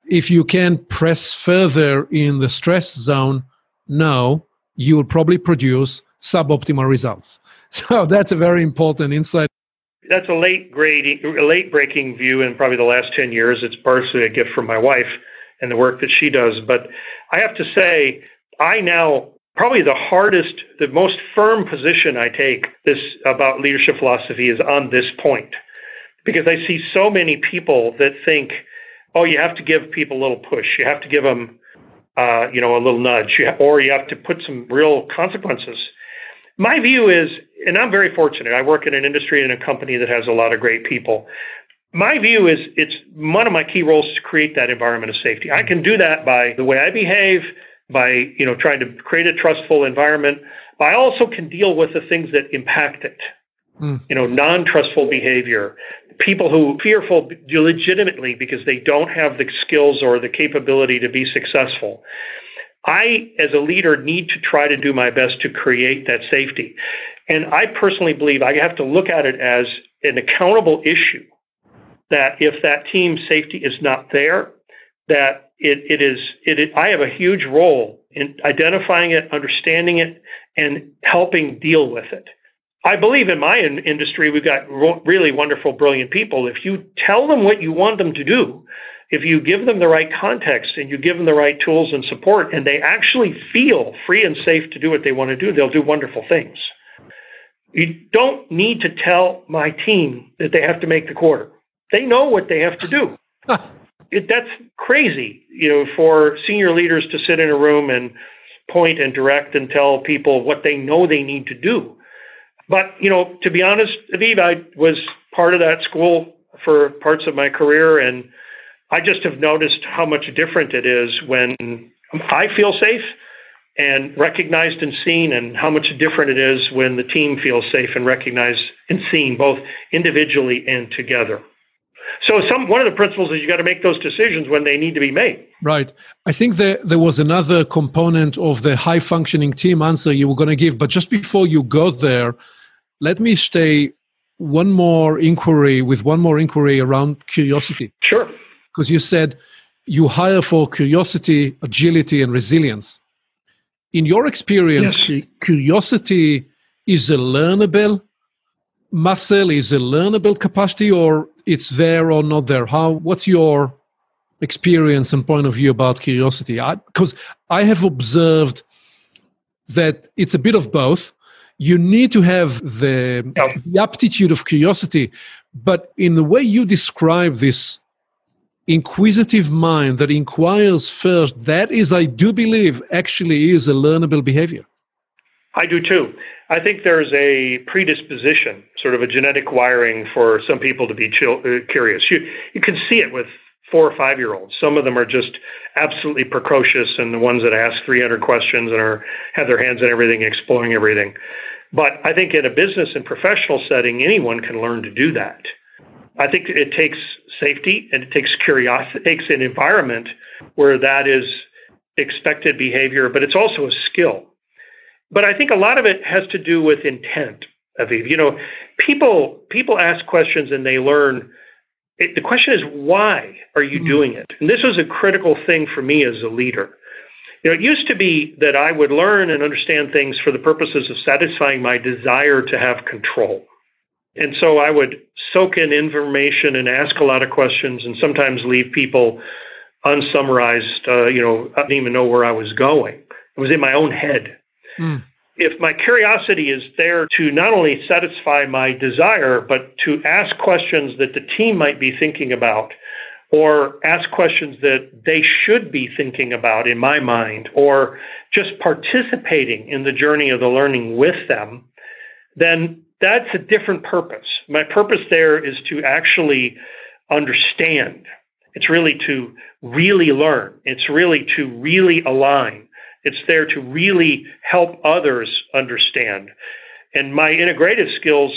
if you can press further in the stress zone, no, you will probably produce suboptimal results. So that's a very important insight. That's a late grade, late breaking view in probably the last ten years. It's partially a gift from my wife and the work that she does. But I have to say, I now... probably the hardest, the most firm position I take this about leadership philosophy is on this point, because I see so many people that think, oh, you have to give people a little push. You have to give them, uh, you know, a little nudge, you ha- or you have to put some real consequences. My view is, and I'm very fortunate, I work in an industry and a company that has a lot of great people. My view is it's one of my key roles to create that environment of safety. I can do that by the way I behave, by, you know, trying to create a trustful environment, but I also can deal with the things that impact it. Mm. You know, non-trustful behavior, people who are fearful legitimately because they don't have the skills or the capability to be successful. I, as a leader, need to try to do my best to create that safety. And I personally believe I have to look at it as an accountable issue, that if that team safety is not there, that It, it is. It, it. I have a huge role in identifying it, understanding it, and helping deal with it. I believe in my in- industry, we've got ro- really wonderful, brilliant people. If you tell them what you want them to do, if you give them the right context and you give them the right tools and support, and they actually feel free and safe to do what they want to do, they'll do wonderful things. You don't need to tell my team that they have to make the quarter. They know what they have to do. It, that's crazy, you know, for senior leaders to sit in a room and point and direct and tell people what they know they need to do. But, you know, to be honest, Aviv, I was part of that school for parts of my career, and I just have noticed how much different it is when I feel safe and recognized and seen, and how much different it is when the team feels safe and recognized and seen, both individually and together. So some one of the principles is you got to make those decisions when they need to be made. Right. I think that there was another component of the high-functioning team answer you were going to give, but just before you go there, let me stay one more inquiry with one more inquiry around curiosity. Sure. Because you said you hire for curiosity, agility, and resilience. In your experience, yes. cu- curiosity is a learnable muscle, is a learnable capacity, or it's there or not there? How? What's your experience and point of view about curiosity? Because I, I have observed that it's a bit of both. You need to have the, yeah. the aptitude of curiosity, but in the way you describe this inquisitive mind that inquires first, that is, I do believe, actually is a learnable behavior. I do too. I think there's a predisposition, sort of a genetic wiring for some people to be chill, uh, curious. You, you can see it with four or five-year-olds. Some of them are just absolutely precocious, and the ones that ask three hundred questions and are have their hands on everything, exploring everything. But I think in a business and professional setting, anyone can learn to do that. I think it takes safety, and it takes curiosity, it takes an environment where that is expected behavior, but it's also a skill. But I think a lot of it has to do with intent, Aviv. You know, people people ask questions and they learn. It, the question is, why are you mm-hmm. doing it? And this was a critical thing for me as a leader. You know, it used to be that I would learn and understand things for the purposes of satisfying my desire to have control. And so I would soak in information and ask a lot of questions, and sometimes leave people unsummarized. Uh, you know, I didn't even know where I was going. It was in my own head. Mm. If my curiosity is there to not only satisfy my desire, but to ask questions that the team might be thinking about, or ask questions that they should be thinking about in my mind, or just participating in the journey of the learning with them, then that's a different purpose. My purpose there is to actually understand. It's really to really learn. It's really to really align. It's there to really help others understand. And my integrative skills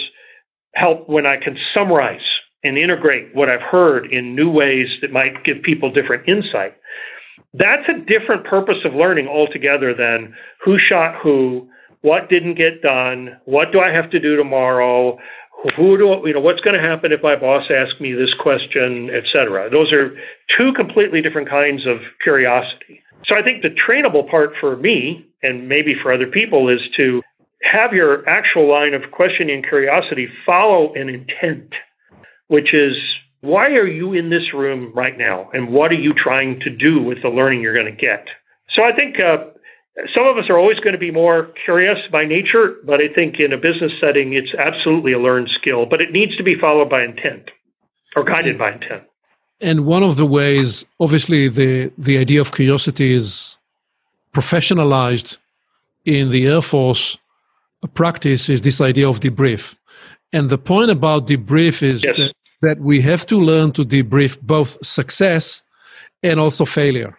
help when I can summarize and integrate what I've heard in new ways that might give people different insight. That's a different purpose of learning altogether than who shot who, what didn't get done, what do I have to do tomorrow, who do you know, what's going to happen if my boss asks me this question, et cetera. Those are two completely different kinds of curiosity. So I think the trainable part for me, and maybe for other people, is to have your actual line of questioning and curiosity follow an intent, which is, why are you in this room right now? And what are you trying to do with the learning you're going to get? So I think uh, some of us are always going to be more curious by nature, but I think in a business setting, it's absolutely a learned skill, but it needs to be followed by intent or guided by intent. And one of the ways, obviously, the, the idea of curiosity is professionalized in the Air Force practice is this idea of debrief. And the point about debrief is yes. that, that we have to learn to debrief both success and also failure.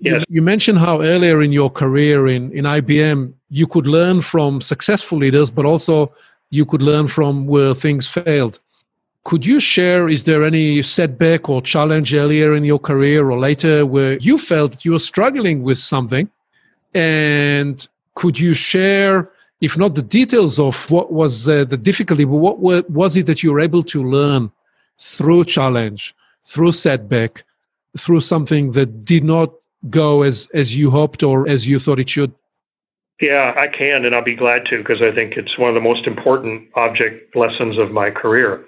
Yes. You, you mentioned how earlier in your career in, in I B M, you could learn from successful leaders, but also you could learn from where things failed. Could you share, is there any setback or challenge earlier in your career or later where you felt you were struggling with something? And could you share, if not the details of what was uh, the difficulty, but what were, was it that you were able to learn through challenge, through setback, through something that did not go as, as you hoped or as you thought it should? Yeah, I can, and I'll be glad to, because I think it's one of the most important object lessons of my career.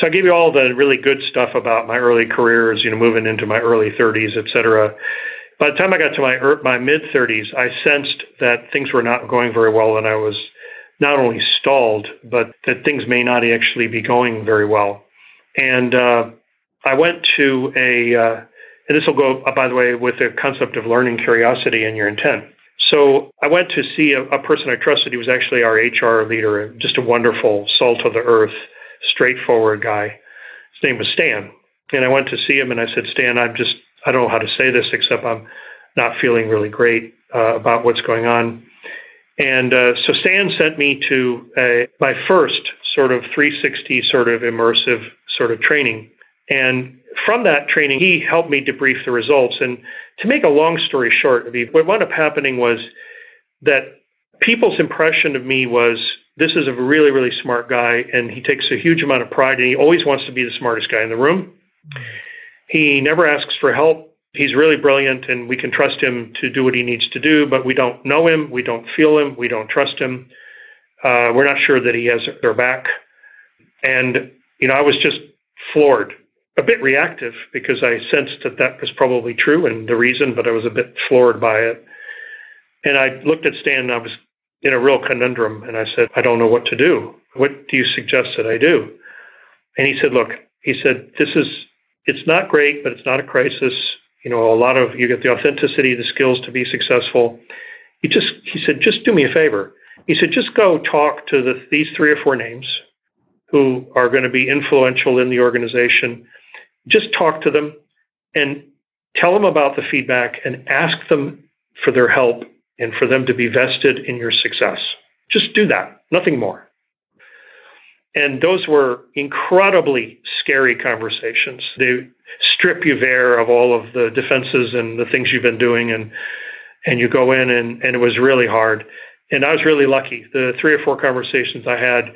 So I give you all the really good stuff about my early careers, you know, moving into my early thirties, et cetera. By the time I got to my my mid-thirties, I sensed that things were not going very well, and I was not only stalled, but that things may not actually be going very well. And uh, I went to a, uh, and this will go, uh, by the way, with the concept of learning curiosity and your intent. So I went to see a, a person I trusted. He was actually our H R leader, just a wonderful, salt of the earth, straightforward guy. His name was Stan. And I went to see him and I said, Stan, I'm just, I don't know how to say this, except I'm not feeling really great uh, about what's going on. And uh, so Stan sent me to a, my first sort of three sixty sort of immersive sort of training. And from that training, he helped me debrief the results. And to make a long story short, what wound up happening was that people's impression of me was, this is a really, really smart guy, and he takes a huge amount of pride, and he always wants to be the smartest guy in the room. He never asks for help. He's really brilliant, and we can trust him to do what he needs to do, but we don't know him, we don't feel him, we don't trust him. Uh, we're not sure that he has their back. And, you know, I was just floored, a bit reactive, because I sensed that that was probably true and the reason, but I was a bit floored by it. And I looked at Stan, and I was in a real conundrum, and I said, I don't know what to do. What do you suggest that I do? And he said, look, he said, this is, it's not great, but it's not a crisis. You know, a lot of, you get the authenticity, the skills to be successful. He just, he said, just do me a favor. He said, just go talk to the, these three or four names who are going to be influential in the organization. Just talk to them and tell them about the feedback and ask them for their help and for them to be vested in your success. Just do that, nothing more. And those were incredibly scary conversations. They strip you bare of all of the defenses and the things you've been doing, and and you go in, and, and it was really hard. And I was really lucky. The three or four conversations I had,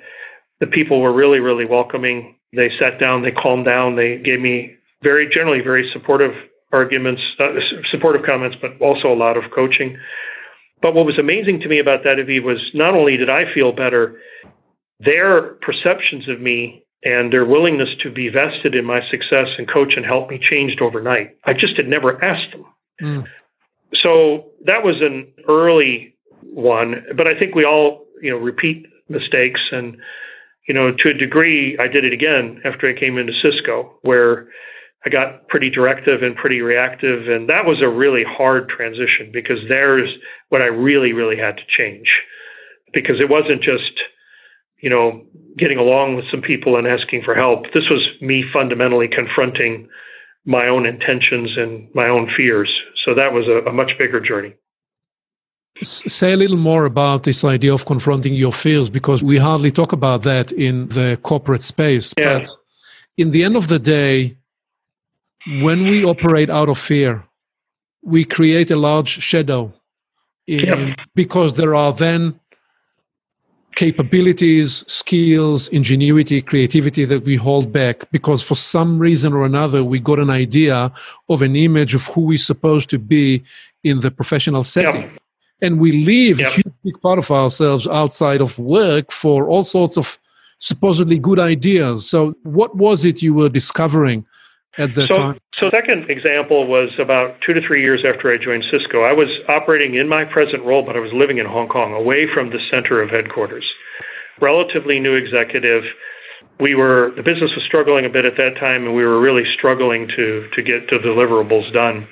the people were really, really welcoming. They sat down, they calmed down, they gave me very generally very supportive arguments, uh, supportive comments, but also a lot of coaching. But what was amazing to me about that, Aviv, was not only did I feel better, their perceptions of me and their willingness to be vested in my success and coach and help me changed overnight. I just had never asked them. Mm. So that was an early one, but I think we all, you know, repeat mistakes. And, you know, to a degree, I did it again after I came into Cisco, where I got pretty directive and pretty reactive. And that was a really hard transition, because there's what I really, really had to change, because it wasn't just, you know, getting along with some people and asking for help. This was me fundamentally confronting my own intentions and my own fears. So that was a, a much bigger journey. Say a little more about this idea of confronting your fears, because we hardly talk about that in the corporate space. Yeah. But in the end of the day, when we operate out of fear, we create a large shadow in, yeah. because there are then capabilities, skills, ingenuity, creativity that we hold back because for some reason or another, we got an idea of an image of who we're supposed to be in the professional setting. Yep. And we leave yep. a huge big part of ourselves outside of work for all sorts of supposedly good ideas. So what was it you were discovering at that so, time? So second example was about two to three years after I joined Cisco. I was operating in my present role, but I was living in Hong Kong, away from the center of headquarters. Relatively new executive. We were, the business was struggling a bit at that time, and we were really struggling to, to get the deliverables done.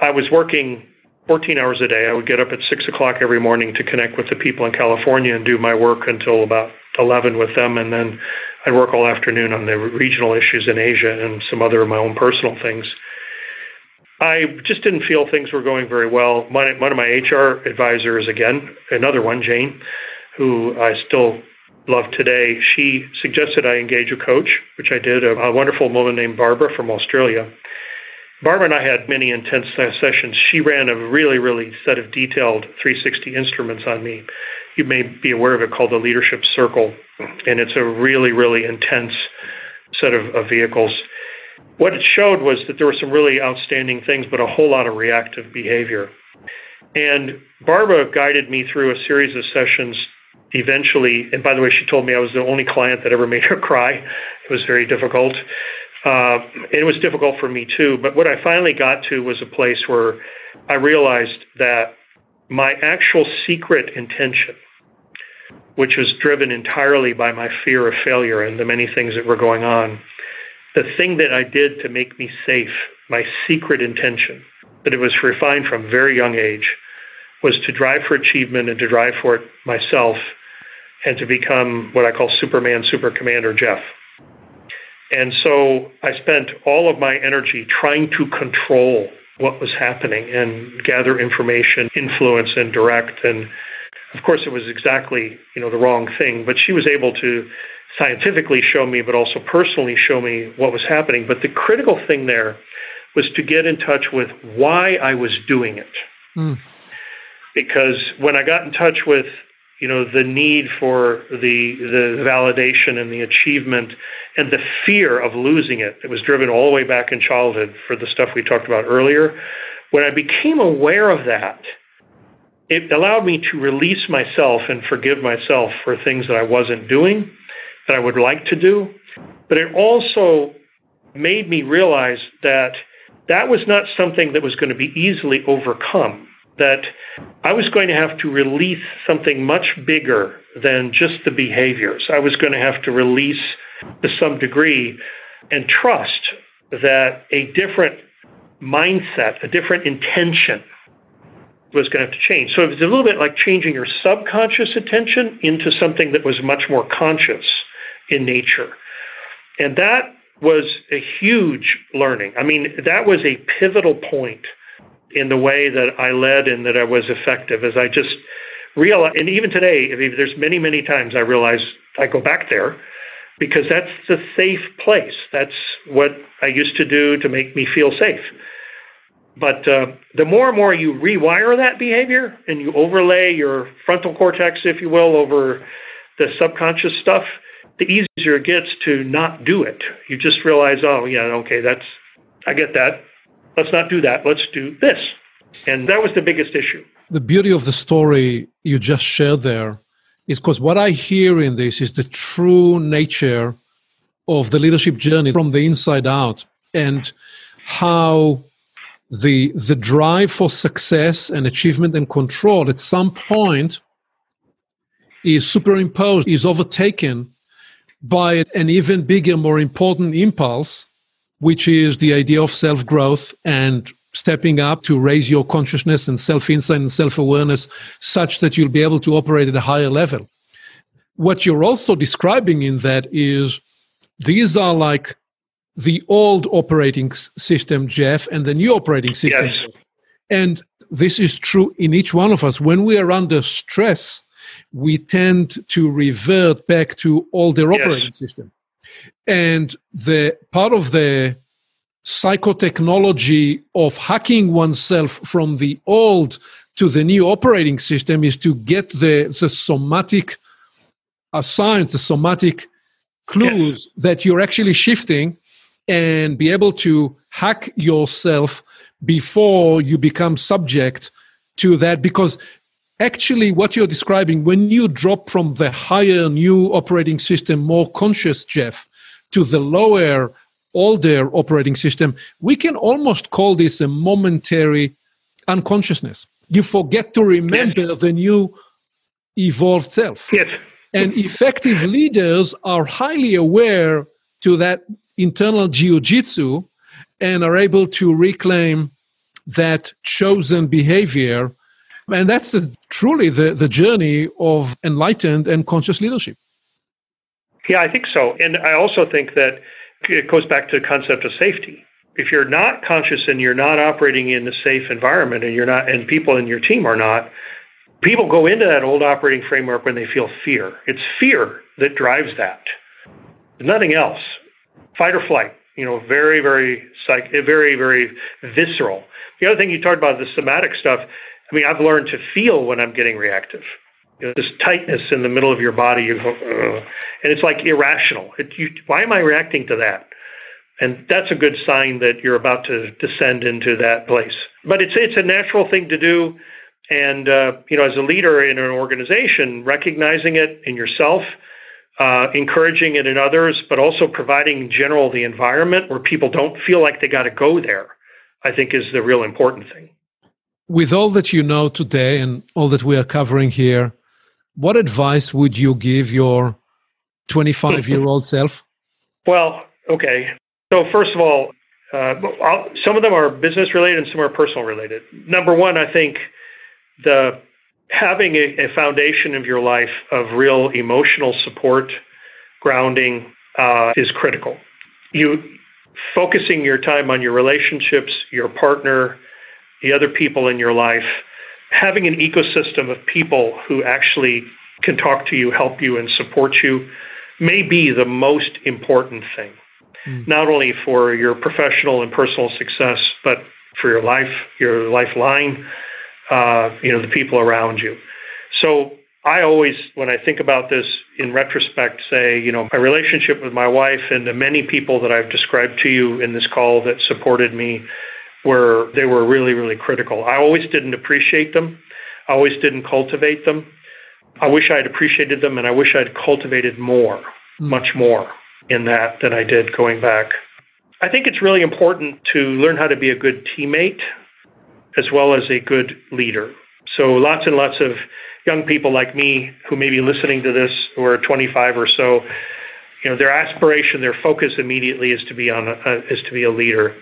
I was working fourteen hours a day. I would get up at six o'clock every morning to connect with the people in California and do my work until about eleven with them, and then I'd work all afternoon on the regional issues in Asia and some other of my own personal things. I just didn't feel things were going very well. My, one of my H R advisors, again, another one, Jane, who I still love today, she suggested I engage a coach, which I did, a, a wonderful woman named Barbara from Australia. Barbara and I had many intense sessions. She ran a really, really set of detailed three sixty instruments on me. You may be aware of it, called the Leadership Circle, and it's a really, really intense set of, of vehicles. What it showed was that there were some really outstanding things, but a whole lot of reactive behavior. And Barbara guided me through a series of sessions eventually, and by the way, she told me I was the only client that ever made her cry. It was very difficult. Uh, and it was difficult for me too, but what I finally got to was a place where I realized that my actual secret intention, which was driven entirely by my fear of failure and the many things that were going on, the thing that I did to make me safe, my secret intention, that it was refined from a very young age, was to drive for achievement and to drive for it myself and to become what I call Superman, Super Commander Jeff. And so I spent all of my energy trying to control what was happening and gather information, influence, and direct. And of course, it was exactly, you know, the wrong thing, but she was able to scientifically show me, but also personally show me what was happening. But the critical thing there was to get in touch with why I was doing it. Mm. Because when I got in touch with, you know, the need for the the validation and the achievement and the fear of losing it, it was driven all the way back in childhood for the stuff we talked about earlier. When I became aware of that, it allowed me to release myself and forgive myself for things that I wasn't doing, that I would like to do. But it also made me realize that that was not something that was going to be easily overcome, that I was going to have to release something much bigger than just the behaviors. I was going to have to release to some degree and trust that a different mindset, a different intention was going to have to change. So it was a little bit like changing your subconscious attention into something that was much more conscious in nature. And that was a huge learning. I mean, that was a pivotal point in the way that I led and that I was effective, as I just realized. And even today, I mean, there's many, many times I realize I go back there because that's the safe place. That's what I used to do to make me feel safe. But uh, the more and more you rewire that behavior and you overlay your frontal cortex, if you will, over the subconscious stuff, the easier it gets to not do it. You just realize, oh, yeah, okay, that's, I get that. Let's not do that. Let's do this. And that was the biggest issue. The beauty of the story you just shared there is because what I hear in this is the true nature of the leadership journey from the inside out, and how the the drive for success and achievement and control at some point is superimposed, is overtaken by an even bigger, more important impulse, which is the idea of self-growth and stepping up to raise your consciousness and self-insight and self-awareness such that you'll be able to operate at a higher level. What you're also describing in that is these are like the old operating system, Jeff, and the new operating system. Yes. And this is true in each one of us. When we are under stress, we tend to revert back to older yes. operating system. And the part of the psychotechnology of hacking oneself from the old to the new operating system is to get the, the somatic signs, the somatic clues yeah. that you're actually shifting, and be able to hack yourself before you become subject to that. Because actually what you're describing, when you drop from the higher new operating system, more conscious, Jeff, to the lower, older operating system, we can almost call this a momentary unconsciousness. You forget to remember yes. the new evolved self. Yes. And effective leaders are highly aware to that internal jiu-jitsu and are able to reclaim that chosen behavior. And that's the, truly the, the journey of enlightened and conscious leadership. Yeah, I think so. And I also think that it goes back to the concept of safety. If you're not conscious and you're not operating in a safe environment, and you're not, and people in your team are not, people go into that old operating framework when they feel fear. It's fear that drives that. Nothing else. Fight or flight. You know, very, very, psych- very, very visceral. The other thing you talked about, the somatic stuff. I mean, I've learned to feel when I'm getting reactive. You know, this tightness in the middle of your body, you go, ugh. And it's like irrational. It, you, why am I reacting to that? And that's a good sign that you're about to descend into that place. But it's it's a natural thing to do. And uh, you know, as a leader in an organization, recognizing it in yourself, uh, encouraging it in others, but also providing in general the environment where people don't feel like they got to go there, I think is the real important thing. With all that you know today and all that we are covering here, what advice would you give your twenty-five-year-old self? Well, okay. So first of all, uh, some of them are business-related and some are personal-related. Number one, I think the having a, a foundation of your life of real emotional support, grounding uh, is critical. You focusing your time on your relationships, your partner, the other people in your life, having an ecosystem of people who actually can talk to you, help you, and support you may be the most important thing, mm. not only for your professional and personal success, but for your life, your lifeline, uh, you know, the people around you. So I always, when I think about this in retrospect, say, you know, my relationship with my wife and the many people that I've described to you in this call that supported me were, they were really, really critical. I always didn't appreciate them. I always didn't cultivate them. I wish I'd appreciated them, and I wish I'd cultivated more, much more in that than I did going back. I think it's really important to learn how to be a good teammate as well as a good leader. So lots and lots of young people like me who may be listening to this who are twenty-five or so, you know, their aspiration, their focus immediately is to be on a, uh, is to be a leader.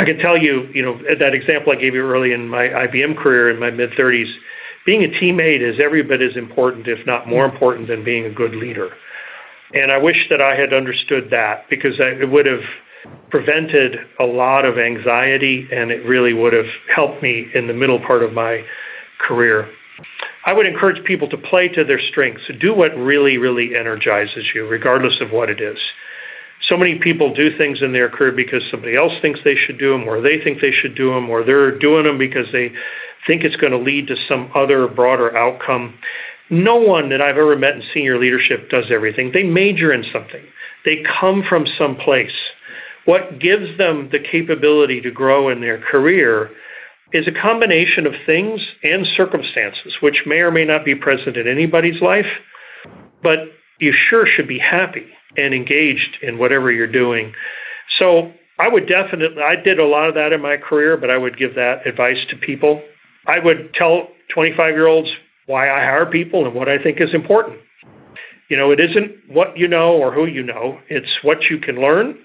I can tell you, you know, that example I gave you early in my I B M career in my mid-thirties, being a teammate is every bit as important, if not more important, than being a good leader. And I wish that I had understood that, because it would have prevented a lot of anxiety, and it really would have helped me in the middle part of my career. I would encourage people to play to their strengths. Do what really, really energizes you, regardless of what it is. So many people do things in their career because somebody else thinks they should do them, or they think they should do them, or they're doing them because they think it's going to lead to some other broader outcome. No one that I've ever met in senior leadership does everything. They major in something. They come from some place. What gives them the capability to grow in their career is a combination of things and circumstances, which may or may not be present in anybody's life, but you sure should be happy and engaged in whatever you're doing. So I would definitely, I did a lot of that in my career, but I would give that advice to people. I would tell twenty-five-year-olds why I hire people and what I think is important. You know, it isn't what you know or who you know. It's what you can learn,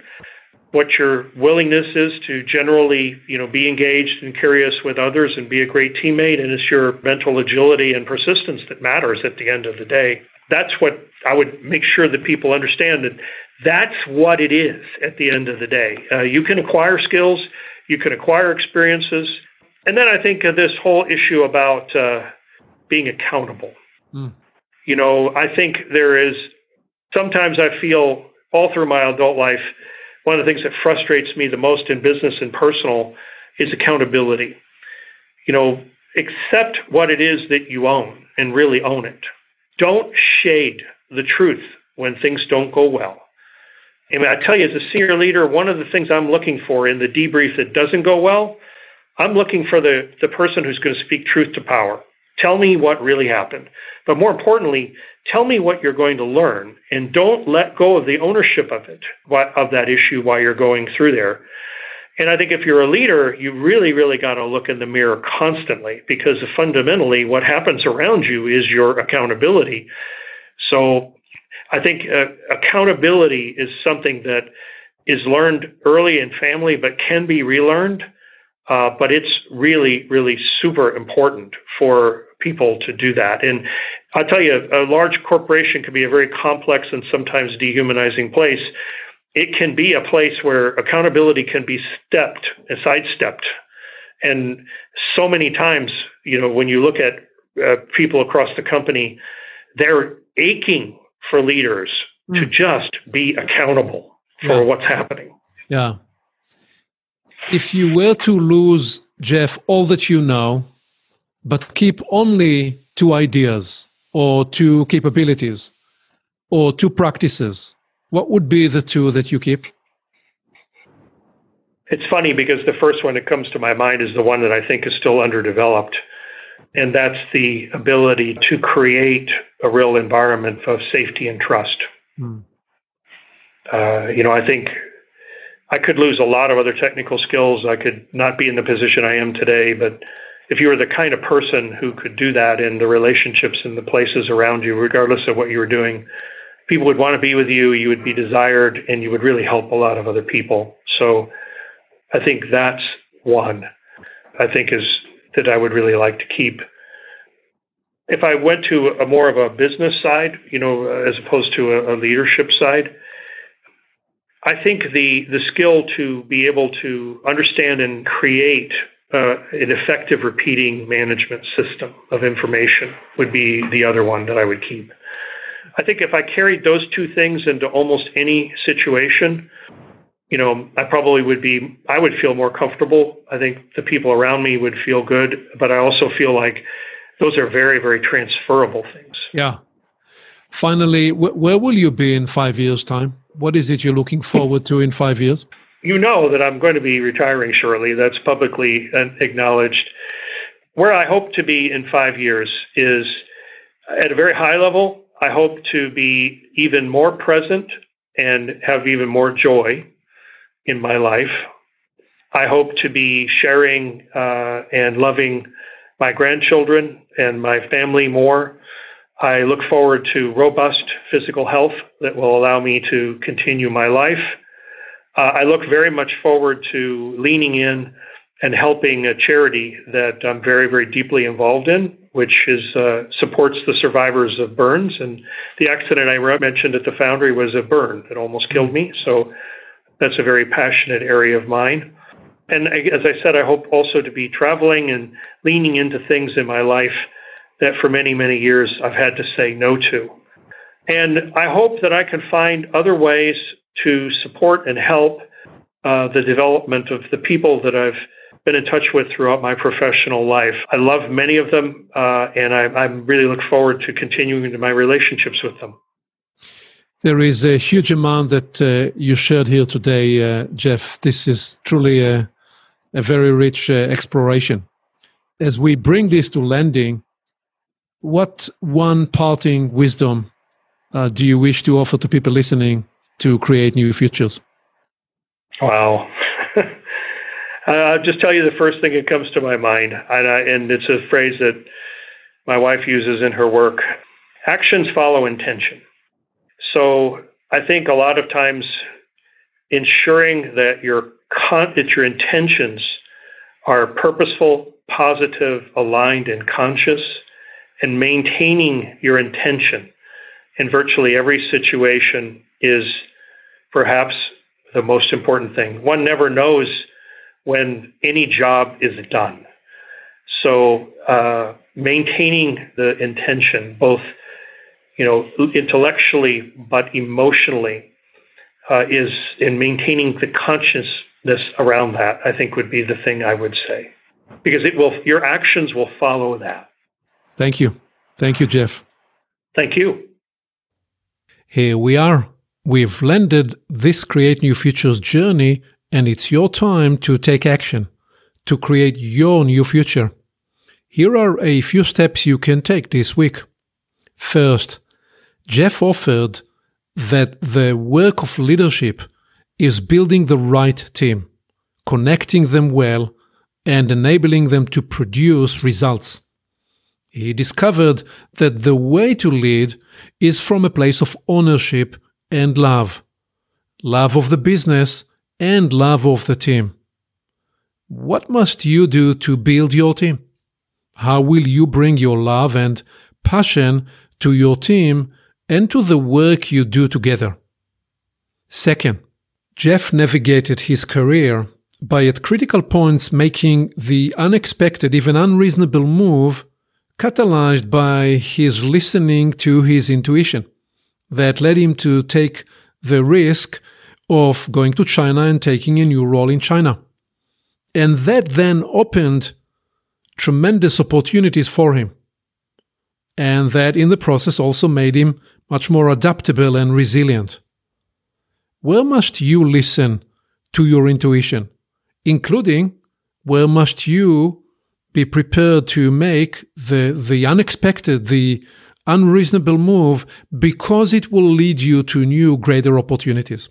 what your willingness is to generally, you know, be engaged and curious with others and be a great teammate. And it's your mental agility and persistence that matters at the end of the day. That's what I would make sure that people understand, that that's what it is at the end of the day. Uh, you can acquire skills, you can acquire experiences. And then I think of this whole issue about uh, being accountable. Mm. You know, I think there is, sometimes I feel all through my adult life, one of the things that frustrates me the most in business and personal is accountability. You know, accept what it is that you own and really own it. Don't shade the truth when things don't go well. I mean, I tell you, as a senior leader, one of the things I'm looking for in the debrief that doesn't go well, I'm looking for the, the person who's going to speak truth to power. Tell me what really happened. But more importantly, tell me what you're going to learn, and don't let go of the ownership of it, of that issue while you're going through there. And I think if you're a leader, you really, really got to look in the mirror constantly, because fundamentally what happens around you is your accountability. So I think uh, accountability is something that is learned early in family, but can be relearned. Uh, but it's really, really super important for people to do that. And I'll tell you, a large corporation can be a very complex and sometimes dehumanizing place. It can be a place where accountability can be stepped, sidestepped. And so many times, you know, when you look at uh, people across the company, they're aching for leaders mm. to just be accountable for yeah. what's happening. Yeah. If you were to lose, Jeff, all that you know, but keep only two ideas or two capabilities or two practices, what would be the two that you keep? It's funny, because the first one that comes to my mind is the one that I think is still underdeveloped, and that's the ability to create a real environment of safety and trust. Mm. Uh, you know, I think I could lose a lot of other technical skills. I could not be in the position I am today, but if you were the kind of person who could do that in the relationships and the places around you, regardless of what you were doing, people would want to be with you, you would be desired, and you would really help a lot of other people. So I think that's one I think is that I would really like to keep. If I went to a more of a business side, you know, as opposed to a, a leadership side, I think the the skill to be able to understand and create uh, an effective repeating management system of information would be the other one that I would keep. I think if I carried those two things into almost any situation, you know, I probably would be, I would feel more comfortable. I think the people around me would feel good, but I also feel like those are very, very transferable things. Yeah. Finally, wh- where will you be in five years' time? What is it you're looking forward to in five years? You know that I'm going to be retiring shortly. That's publicly acknowledged. Where I hope to be in five years is at a very high level. I hope to be even more present and have even more joy in my life. I hope to be sharing uh, and loving my grandchildren and my family more. I look forward to robust physical health that will allow me to continue my life. Uh, I look very much forward to leaning in and helping a charity that I'm very, very deeply involved in, which is uh, supports the survivors of burns. And the accident I mentioned at the foundry was a burn that almost killed me. So that's a very passionate area of mine. And as I said, I hope also to be traveling and leaning into things in my life that for many, many years I've had to say no to. And I hope that I can find other ways to support and help uh, the development of the people that I've been in touch with throughout my professional life. I love many of them, uh, and I, I really look forward to continuing my relationships with them. There is a huge amount that uh, you shared here today, uh, Jeff. This is truly a, a very rich uh, exploration. As we bring this to landing, what one parting wisdom uh, do you wish to offer to people listening to Create New Futures? Wow. I'll just tell you the first thing that comes to my mind, and, I, and it's a phrase that my wife uses in her work. Actions follow intention. So I think a lot of times ensuring that your con- that your intentions are purposeful, positive, aligned, and conscious, and maintaining your intention in virtually every situation is perhaps the most important thing. One never knows when any job is done. So uh, maintaining the intention, both you know, intellectually but emotionally, uh, is in maintaining the consciousness around that, I think would be the thing I would say, because it will, your actions will follow that. Thank you. Thank you, Jeff. Thank you. Here we are. We've landed this Create New Futures journey, and it's your time to take action, to create your new future. Here are a few steps you can take this week. First, Jeff offered that the work of leadership is building the right team, connecting them well, and enabling them to produce results. He discovered that the way to lead is from a place of ownership and love. Love of the business and love of the team. What must you do to build your team? How will you bring your love and passion to your team and to the work you do together? Second, Jeff navigated his career by at critical points making the unexpected, even unreasonable move catalyzed by his listening to his intuition that led him to take the risk of going to China and taking a new role in China. And that then opened tremendous opportunities for him. And that in the process also made him much more adaptable and resilient. Where must you listen to your intuition, including where must you be prepared to make the, the unexpected, the unreasonable move, because it will lead you to new, greater opportunities.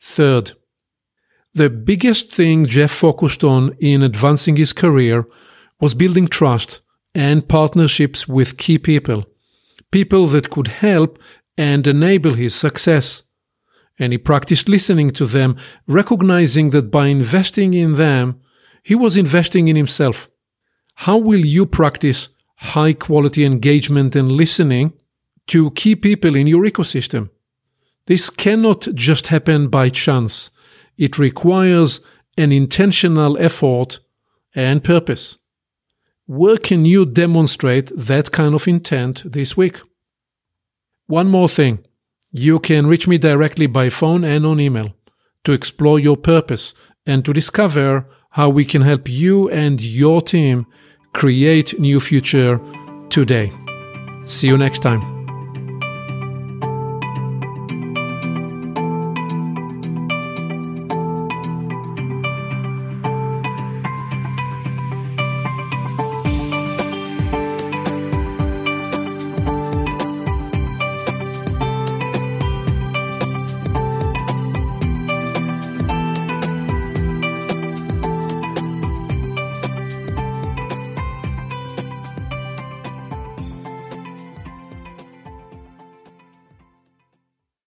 Third, the biggest thing Jeff focused on in advancing his career was building trust and partnerships with key people, people that could help and enable his success. And he practiced listening to them, recognizing that by investing in them, he was investing in himself. How will you practice high quality engagement and listening to key people in your ecosystem. This cannot just happen by chance. It requires an intentional effort and purpose. Where can you demonstrate that kind of intent this week? One more thing. You can reach me directly by phone and on email to explore your purpose and to discover how we can help you and your team create new future today. See you next time.